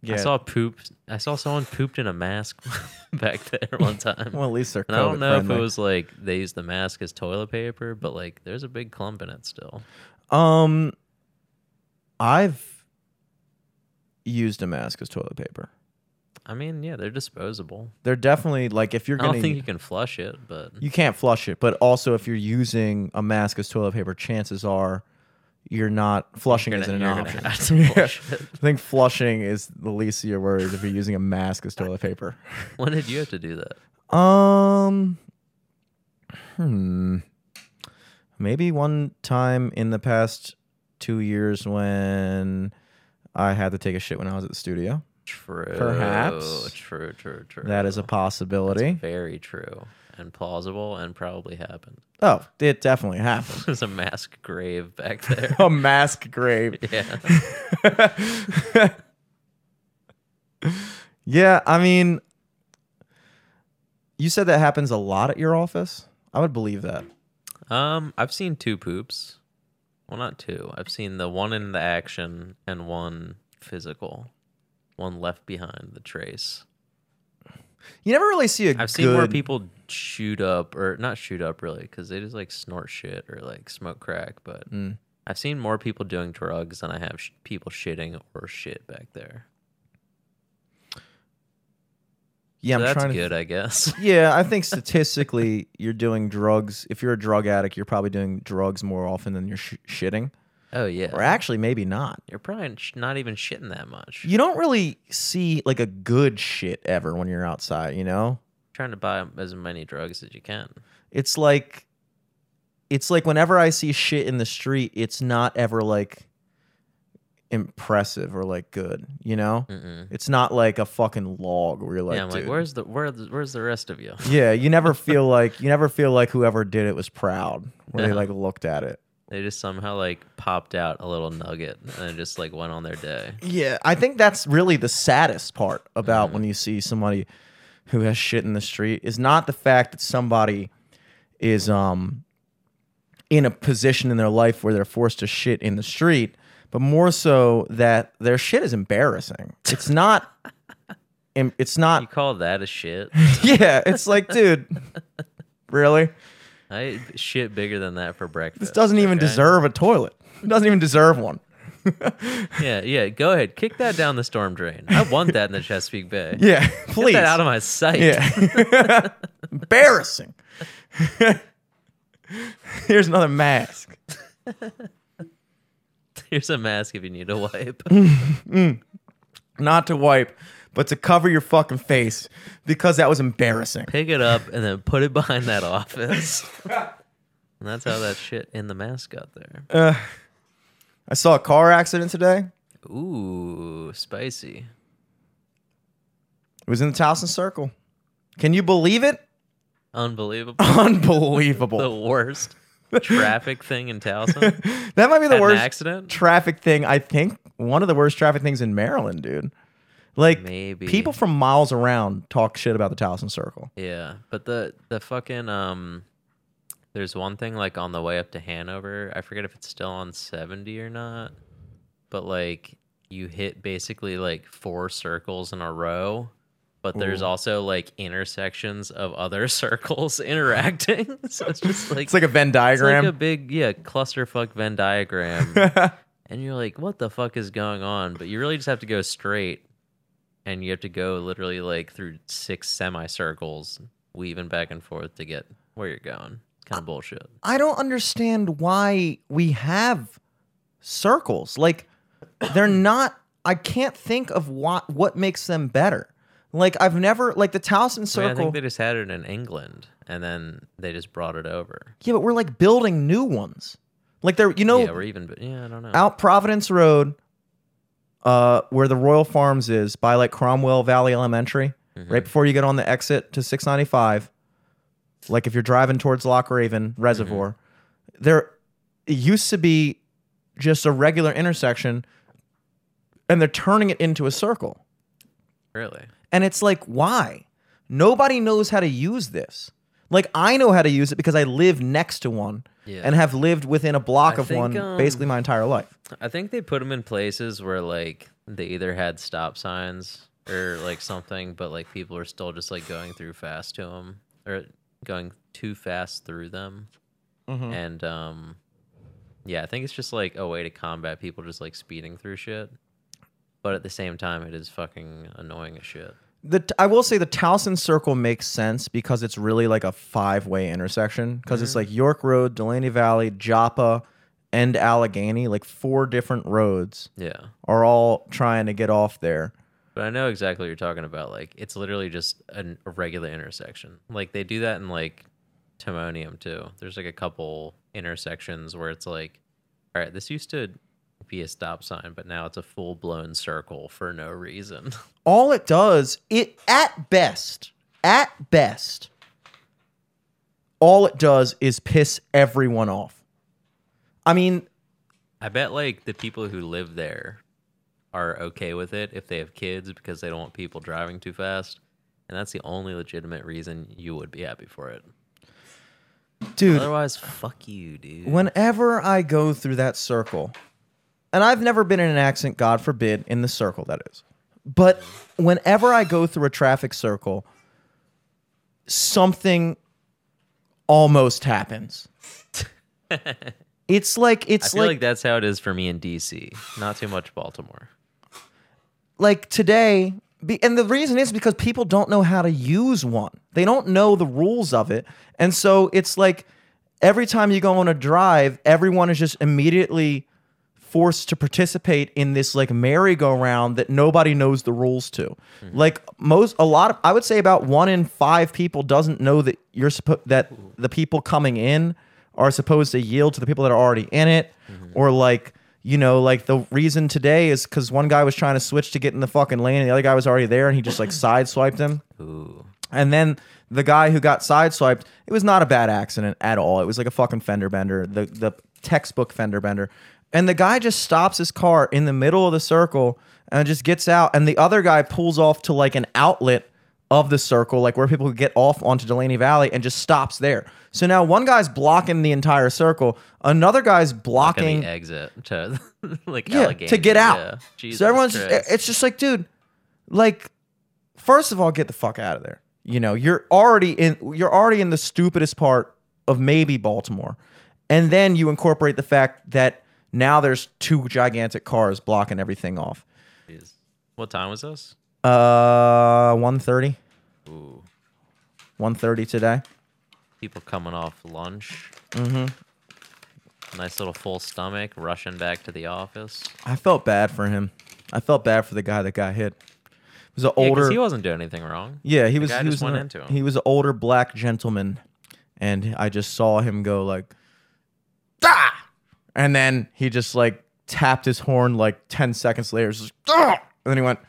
Yeah. I saw poop. I saw someone pooped in a mask back there one time. Well, at least they're COVID friendly. I don't know if it was like they used the mask as toilet paper, but like there's a big clump in it still. I've used a mask as toilet paper. I mean, yeah, they're disposable. They're definitely like if you're going to... I don't think you can flush it, but... You can't flush it, but also if you're using a mask as toilet paper, chances are... You're not flushing isn't an option. I think flushing is the least of your worries if you're using a mask as toilet paper. When did you have to do that? Maybe one time in the past 2 years when I had to take a shit when I was at the studio. True. Perhaps. True. That is a possibility. That's very true. And plausible and probably happened. Oh, it definitely happened. There's a mask grave back there. A mask grave. Yeah. Yeah, I mean, you said that happens a lot at your office? I would believe that. I've seen two poops. Well, not two. I've seen the one in the action and one physical. One left behind the trace. You never really see a I've seen where people shoot up, or not shoot up really, because they just like snort shit or like smoke crack, but I've seen more people doing drugs than I have people shitting or shit back there. Yeah, so I'm that's good, I guess. Yeah, I think statistically you're doing drugs. If you're a drug addict, you're probably doing drugs more often than you're shitting. Oh, yeah. Or actually, maybe not. You're probably not even shitting that much. You don't really see, like, a good shit ever when you're outside, you know? Trying to buy as many drugs as you can. It's like whenever I see shit in the street, it's not ever, like, impressive or, like, good, you know? Mm-mm. It's not like a fucking log where you're like, yeah, I'm like, dude, where's the rest of you? Yeah, you never feel like whoever did it was proud when they, like, looked at it. They just somehow, like, popped out a little nugget and just, like, went on their day. Yeah, I think that's really the saddest part about when you see somebody who has shit in the street is not the fact that somebody is in a position in their life where they're forced to shit in the street, but more so that their shit is embarrassing. It's not... it's not... You call that a shit? Yeah, it's like, dude, really? I ate shit bigger than that for breakfast. This doesn't even deserve a toilet. It doesn't even deserve one. Yeah. Go ahead. Kick that down the storm drain. I want that in the Chesapeake Bay. Yeah, please. Get that out of my sight. Yeah. Embarrassing. Here's another mask. Here's a mask if you need a wipe. Not to wipe, but to cover your fucking face because that was embarrassing. Pick it up and then put it behind that office. And that's how that shit in the mask got there. I saw a car accident today. Ooh, spicy. It was in the Towson Circle. Can you believe it? Unbelievable. The worst traffic thing in Towson. That might be the worst accident? Traffic thing. I think one of the worst traffic things in Maryland, dude. Like, maybe people from miles around talk shit about the Towson Circle. Yeah, but the fucking, there's one thing, like, on the way up to Hanover. I forget if it's still on 70 or not, but, like, you hit basically, like, four circles in a row, but there's also, like, intersections of other circles interacting. So it's just, like... It's like a Venn diagram. It's like a big, clusterfuck Venn diagram. And you're like, what the fuck is going on? But you really just have to go straight. And you have to go literally like through six semicircles, weaving back and forth to get where you're going. Kind of bullshit. I don't understand why we have circles. Like, they're not... I can't think of what makes them better. Like, I've never... Like, the Towson Circle... I think they just had it in England, and then they just brought it over. Yeah, but we're, like, building new ones. Like they're, you know, yeah, we're even, but yeah, I don't know. Out Providence Road, where the Royal Farms is, by like Cromwell Valley Elementary, mm-hmm. right before you get on the exit to 695. Like if you're driving towards Loch Raven Reservoir, mm-hmm. there it used to be just a regular intersection, and they're turning it into a circle. Really? And it's like, why? Nobody knows how to use this. Like, I know how to use it because I live next to one and have lived within a block of one basically my entire life. I think they put them in places where, like, they either had stop signs or, like, something, but, like, people are still just, like, going through fast to them or going too fast through them. Mm-hmm. And, yeah, I think it's just, like, a way to combat people just, like, speeding through shit. But at the same time, it is fucking annoying as shit. I will say the Towson Circle makes sense because it's really like a five-way intersection because mm-hmm. it's like York Road, Delaney Valley, Joppa, and Allegheny. Like four different roads are all trying to get off there. But I know exactly what you're talking about. Like it's literally just a regular intersection. Like they do that in like Timonium too. There's like a couple intersections where it's like, all right, this used to be a stop sign, but now it's a full-blown circle for no reason. All it does, it at best, all it does is piss everyone off. I mean, I bet like the people who live there are okay with it if they have kids because they don't want people driving too fast, and that's the only legitimate reason you would be happy for it. Dude. Otherwise, fuck you, dude. Whenever I go through that circle... And I've never been in an accident, God forbid, in the circle, that is. But whenever I go through a traffic circle, something almost happens. It's like... I feel like that's how it is for me in D.C. Not too much Baltimore. Like today... And the reason is because people don't know how to use one. They don't know the rules of it. And so it's like every time you go on a drive, everyone is just immediately... forced to participate in this like merry-go-round that nobody knows the rules to. Mm-hmm. Like I would say about 1 in 5 people doesn't know that the people coming in are supposed to yield to the people that are already in it, mm-hmm. or like, you know, like the reason today is because one guy was trying to switch to get in the fucking lane and the other guy was already there and he just like sideswiped him. Ooh. And then the guy who got sideswiped, it was not a bad accident at all. It was like a fucking fender bender, the textbook fender bender. And the guy just stops his car in the middle of the circle and just gets out. And the other guy pulls off to like an outlet of the circle, like where people get off onto Delaney Valley, and just stops there. So now one guy's blocking the entire circle. Another guy's blocking the exit to like Allegheny. To get out. Yeah. Jesus so everyone's Christ. It's just like, dude, like, first of all, get the fuck out of there. You know, you're already in the stupidest part of maybe Baltimore. And then you incorporate the fact that now there's 2 gigantic cars blocking everything off. Jeez. What time was this? 1:30. Ooh. 1:30 today. People coming off lunch. Mm-hmm. Nice little full stomach, rushing back to the office. I felt bad for him. I felt bad for the guy that got hit. It was an older. Because he wasn't doing anything wrong. Yeah, he was. Guy he just was went into him. He was an older black gentleman, and I just saw him go like, ah. And then he just, like, tapped his horn, like, 10 seconds later. Just, and then he went...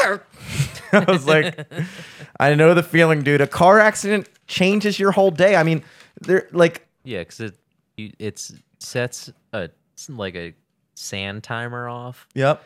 I was like, I know the feeling, dude. A car accident changes your whole day. I mean, they're, like... Yeah, because it sets, a sand timer off. Yep.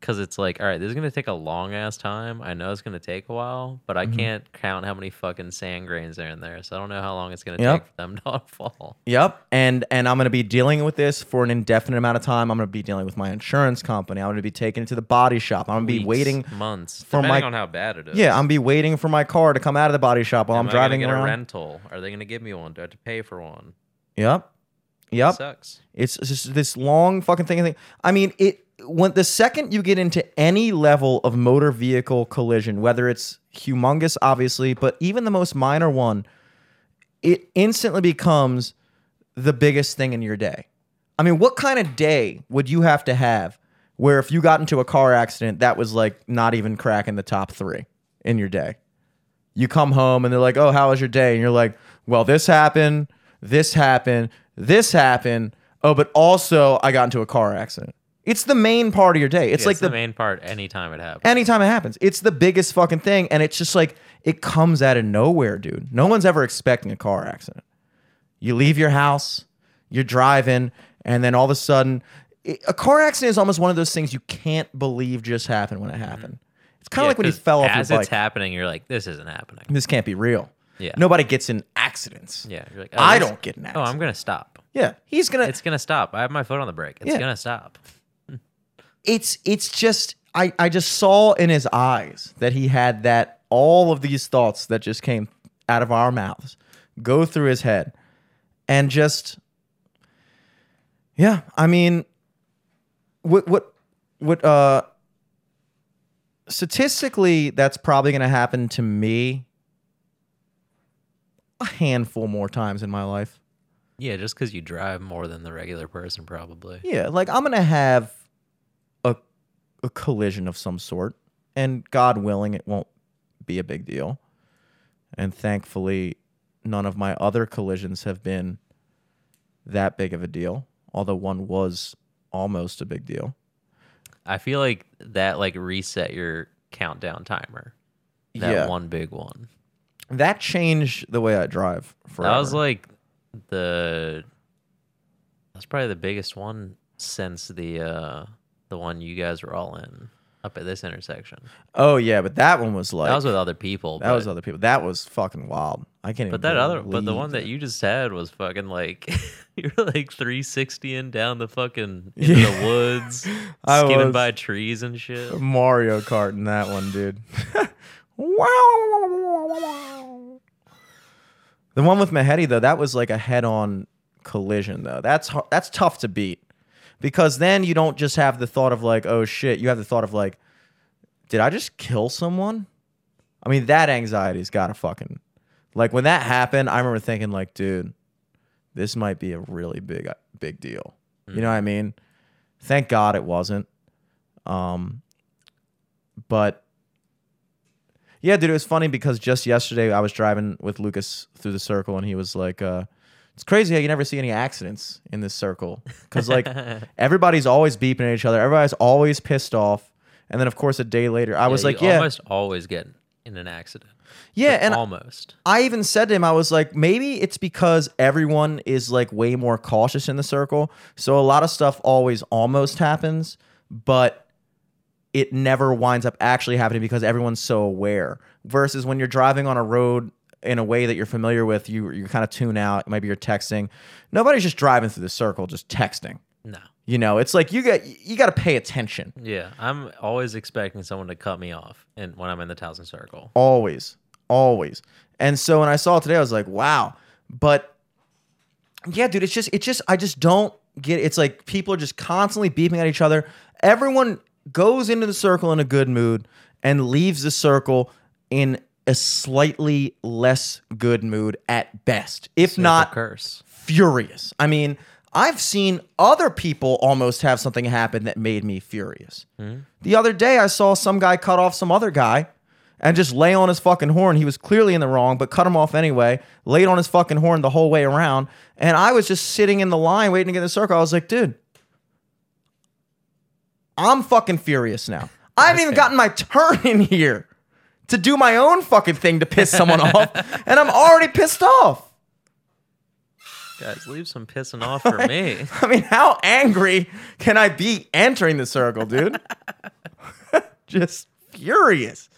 Because it's like, all right, this is going to take a long-ass time. I know it's going to take a while, but I can't count how many fucking sand grains are in there, so I don't know how long it's going to take for them to all fall. Yep, and I'm going to be dealing with this for an indefinite amount of time. I'm going to be dealing with my insurance company. I'm going to be taking it to the body shop. I'm going to be waiting months, depending on how bad it is. Yeah, I'm going to be waiting for my car to come out of the body shop while I'm driving around. Am I going to get a rental? Are they going to give me one? Do I have to pay for one? Yep. It sucks. It's just this long fucking thing. I mean, when the second you get into any level of motor vehicle collision, whether it's humongous, obviously, but even the most minor one, it instantly becomes the biggest thing in your day. I mean, what kind of day would you have to have where if you got into a car accident, that was like not even cracking the top 3 in your day? You come home and they're like, oh, how was your day? And you're like, well, this happened, this happened, this happened. Oh, but also I got into a car accident. It's the main part of your day. It's like the main part anytime it happens. Anytime it happens. It's the biggest fucking thing. And it's just like, it comes out of nowhere, dude. No one's ever expecting a car accident. You leave your house, you're driving, and then all of a sudden, a car accident is almost one of those things you can't believe just happened when it happened. Mm-hmm. It's kind of like when you fell off your bike. As it's happening, you're like, this isn't happening. This can't be real. Yeah. Nobody gets in accidents. Yeah. You're like, oh, I don't get in accidents. Oh, I'm going to stop. Yeah. He's going to. It's going to stop. I have my foot on the brake. It's going to stop. It's just, I just saw in his eyes that he had that, all of these thoughts that just came out of our mouths go through his head. And just, yeah, I mean, what statistically, that's probably going to happen to me a handful more times in my life. Yeah, just because you drive more than the regular person, probably. Yeah, like I'm going to have a collision of some sort, and God willing, it won't be a big deal. And thankfully, none of my other collisions have been that big of a deal, although one was almost a big deal. I feel like that like reset your countdown timer. That one big one. That changed the way I drive forever. That was like that's probably the biggest one since the one you guys were all in up at this intersection. Oh yeah, but that one was like, that was with other people. That was other people. That was fucking wild. I can't even. But the one that you just had was fucking like you were like 360ing down the fucking into the woods, skimming by trees and shit. Mario Kart in that one, dude. Wow. The one with Mehedi though, that was like a head-on collision though. That's tough to beat. Because then you don't just have the thought of like, oh shit, you have the thought of like, did I just kill someone? I mean, that anxiety's gotta fucking, like when that happened, I remember thinking like, dude, this might be a really big deal. Mm. You know what I mean? Thank God it wasn't. But yeah, dude, it was funny because just yesterday I was driving with Lucas through the circle and he was like, it's crazy how you never see any accidents in this circle because like everybody's always beeping at each other. Everybody's always pissed off. And then, of course, a day later, I was like, almost always get in an accident. Yeah. Like, and almost. I even said to him, I was like, maybe it's because everyone is like way more cautious in the circle. So a lot of stuff always almost happens, but it never winds up actually happening because everyone's so aware. Versus when you're driving on a road in a way that you're familiar with, you kind of tune out. Maybe you're texting. Nobody's just driving through the circle just texting. No. You know, it's like you got to pay attention. Yeah, I'm always expecting someone to cut me off and when I'm in the Towson Circle. Always. And so when I saw it today, I was like, wow. But yeah, dude, it's just I just don't get it. It's like people are just constantly beeping at each other. Everyone goes into the circle in a good mood and leaves the circle in a slightly less good mood at best, if not furious. I mean, I've seen other people almost have something happen that made me furious. Mm-hmm. The other day, I saw some guy cut off some other guy and just lay on his fucking horn. He was clearly in the wrong, but cut him off anyway, laid on his fucking horn the whole way around, and I was just sitting in the line waiting to get in the circle. I was like, dude, I'm fucking furious now. I haven't even gotten my turn in here to do my own fucking thing to piss someone off, and I'm already pissed off. Guys, leave some pissing off for me. I mean, how angry can I be entering the circle, dude? Just furious.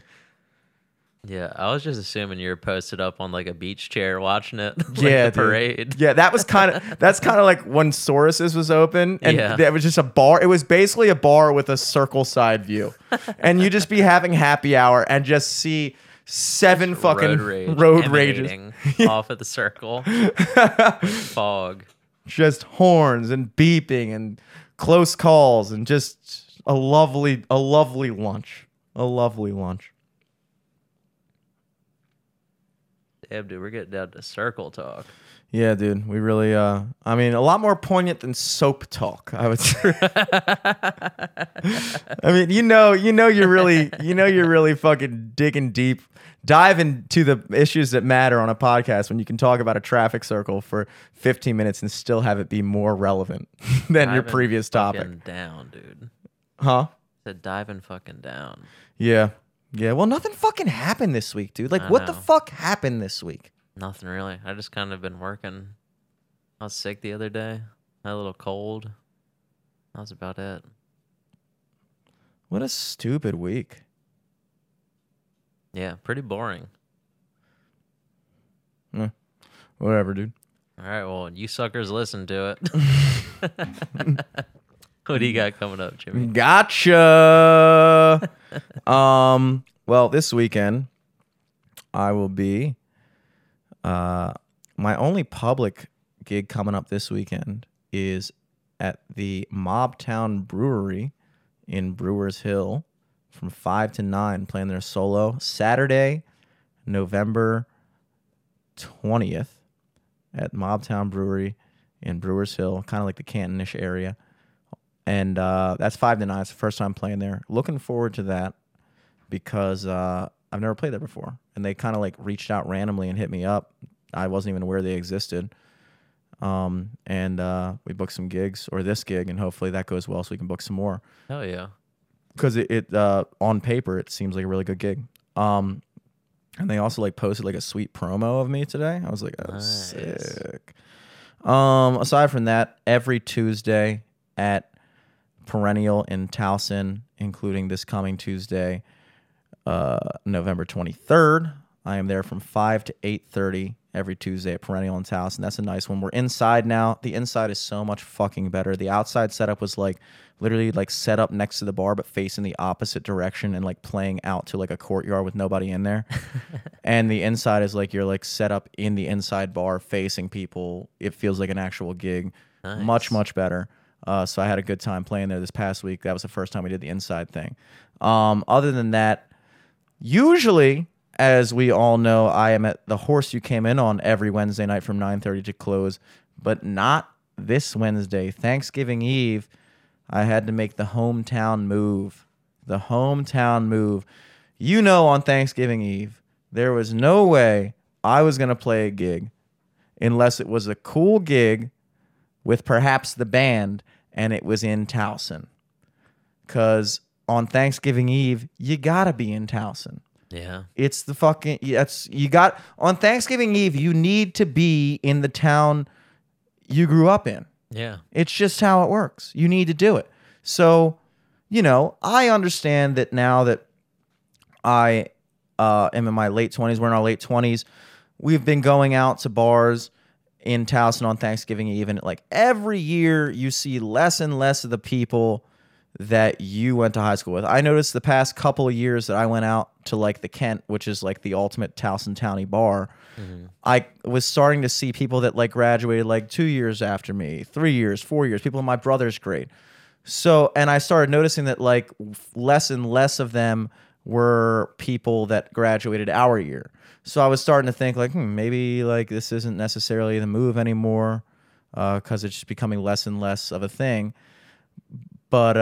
Yeah, I was just assuming you were posted up on like a beach chair watching it, like the parade. Dude. Yeah, that was kind of like when Saurus's was open, and it was just a bar. It was basically a bar with a circle side view, and you just be having happy hour and just see seven just fucking road rages off at the circle, fog, just horns and beeping and close calls and just a lovely lunch. Yeah, dude, we're getting down to circle talk. Yeah, dude. We really, I mean, a lot more poignant than soap talk, I would say. I mean, you're really fucking digging deep, diving to the issues that matter on a podcast when you can talk about a traffic circle for 15 minutes and still have it be more relevant than diving your previous topic. Fucking down, dude. Huh? I said diving fucking down. Yeah. Yeah. Well, nothing fucking happened this week, dude. Like, what the fuck happened this week? Nothing really. I just kind of been working. I was sick the other day. I had a little cold. That was about it. What a stupid week. Yeah, pretty boring. Whatever, dude. All right, well, you suckers listen to it. What do you got coming up, Jimmy? Gotcha! Well, this weekend, I will be... my only public gig coming up this weekend is at the Mob Town Brewery in Brewers Hill from 5 to 9, playing their solo Saturday, November 20th at Mob Town Brewery in Brewers Hill, kind of like the Cantonish area. And that's 5 to 9. It's the first time playing there. Looking forward to that because... I've never played there before, and they kind of like reached out randomly and hit me up. I wasn't even aware they existed, and we booked some gigs, or this gig, and hopefully that goes well so we can book some more. Hell yeah! Because it on paper it seems like a really good gig. And they also like posted like a sweet promo of me today. I was like, oh, nice. Sick. Aside from that, every Tuesday at Perennial in Towson, including this coming Tuesday. November 23rd. I am there from 5 to 8:30 every Tuesday at Perennial in Towson, and that's a nice one. We're inside now. The inside is so much fucking better. The outside setup was like literally like set up next to the bar but facing the opposite direction and like playing out to like a courtyard with nobody in there. And the inside is like you're like set up in the inside bar facing people. It feels like an actual gig. Nice. Much, much better. So I had a good time playing there this past week. That was the first time we did the inside thing. Other than that, usually, as we all know, I am at the Horse You Came In On every Wednesday night from 9:30 to close, but not this Wednesday. Thanksgiving Eve, I had to make the hometown move. The hometown move. You know, on Thanksgiving Eve, there was no way I was going to play a gig unless it was a cool gig with perhaps the band, and it was in Towson. Because... on Thanksgiving Eve, you gotta be in Towson. Yeah, it's the fucking. That's you got on Thanksgiving Eve. You need to be in the town you grew up in. Yeah, it's just how it works. You need to do it. So, you know, I understand that now that I am in my late 20s. We're in our late 20s. We've been going out to bars in Towson on Thanksgiving Eve, and like every year, you see less and less of the people that you went to high school with. I noticed the past couple of years that I went out to like the Kent, which is like the ultimate Towson Townie bar. Mm-hmm. I was starting to see people that like graduated like 2 years after me, 3 years, 4 years, people in my brother's grade. So, and I started noticing that like less and less of them were people that graduated our year. So I was starting to think like, maybe like this isn't necessarily the move anymore because it's just becoming less and less of a thing. But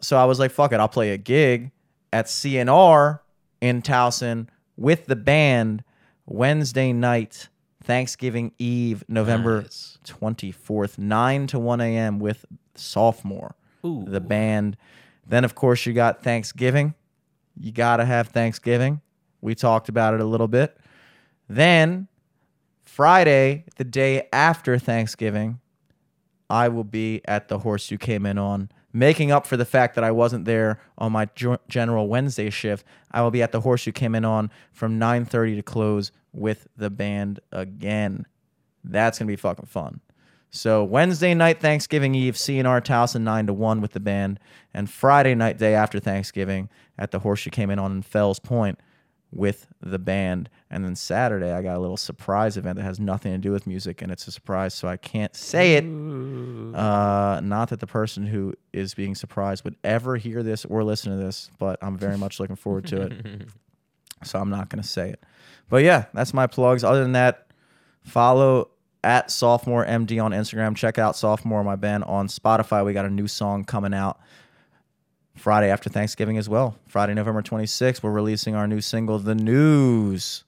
so I was like, fuck it, I'll play a gig at CNR in Towson with the band Wednesday night, Thanksgiving Eve, November 24th, 9 to 1 a.m. with Sophomore, ooh, the band. Then, of course, you got Thanksgiving. You got to have Thanksgiving. We talked about it a little bit. Then Friday, the day after Thanksgiving, I will be at the Horse You Came In On. Making up for the fact that I wasn't there on my general Wednesday shift, I will be at the Horse You Came In On from 9:30 to close with the band again. That's going to be fucking fun. So Wednesday night, Thanksgiving Eve, CNR Towson 9 to 1 with the band. And Friday night, day after Thanksgiving, at the Horse You Came In On in Fells Point with the band. And then Saturday, I got a little surprise event that has nothing to do with music, and it's a surprise, so I can't say it. Not that the person who is being surprised would ever hear this or listen to this, but I'm very much looking forward to it, so I'm not going to say it. But yeah, that's my plugs. Other than that, follow at Sophomore MD on Instagram. Check out Sophomore, my band, on Spotify. We got a new song coming out Friday after Thanksgiving as well. Friday, November 26th, we're releasing our new single, The News.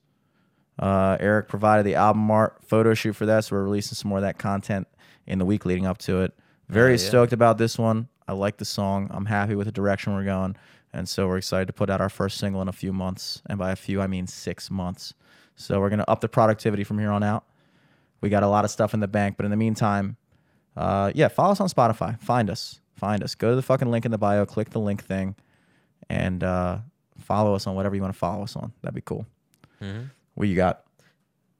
Eric provided the album art photo shoot for that, so we're releasing some more of that content in the week leading up to it. Very stoked about this one. I like the song. I'm happy with the direction we're going. And so we're excited to put out our first single in a few months. And by a few, I mean 6 months. So we're going to up the productivity from here on out. We got a lot of stuff in the bank. But in the meantime, follow us on Spotify. Find us. Go to the fucking link in the bio. Click the link thing. And follow us on whatever you want to follow us on. That'd be cool. Mm-hmm. What you got?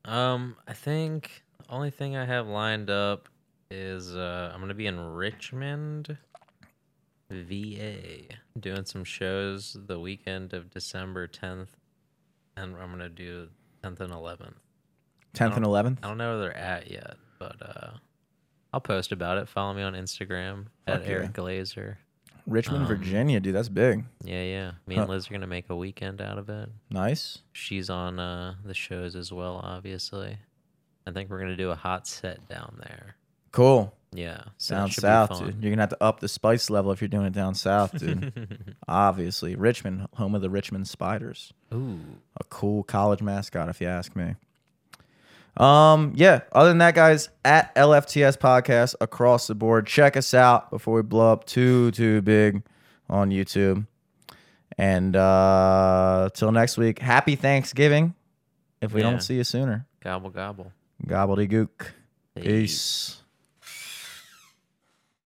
I think the only thing I have lined up is I'm going to be in Richmond, VA, doing some shows the weekend of December 10th, and I'm gonna do 10th and 11th. 10th and 11th. I don't know where they're at yet, but I'll post about it. Follow me on Instagram at Eric Glazer. Richmond, Virginia, dude, that's big. Yeah. Me and Liz are gonna make a weekend out of it. Nice. She's on the shows as well, obviously. I think we're gonna do a hot set down there. Cool. Yeah. So down south, dude. You're going to have to up the spice level if you're doing it down south, dude. Obviously. Richmond, home of the Richmond Spiders. Ooh. A cool college mascot, if you ask me. Other than that, guys, at LFTS Podcast across the board. Check us out before we blow up too big on YouTube. And till next week, happy Thanksgiving if we don't see you sooner. Gobble, gobble. Gobbledygook. Peace.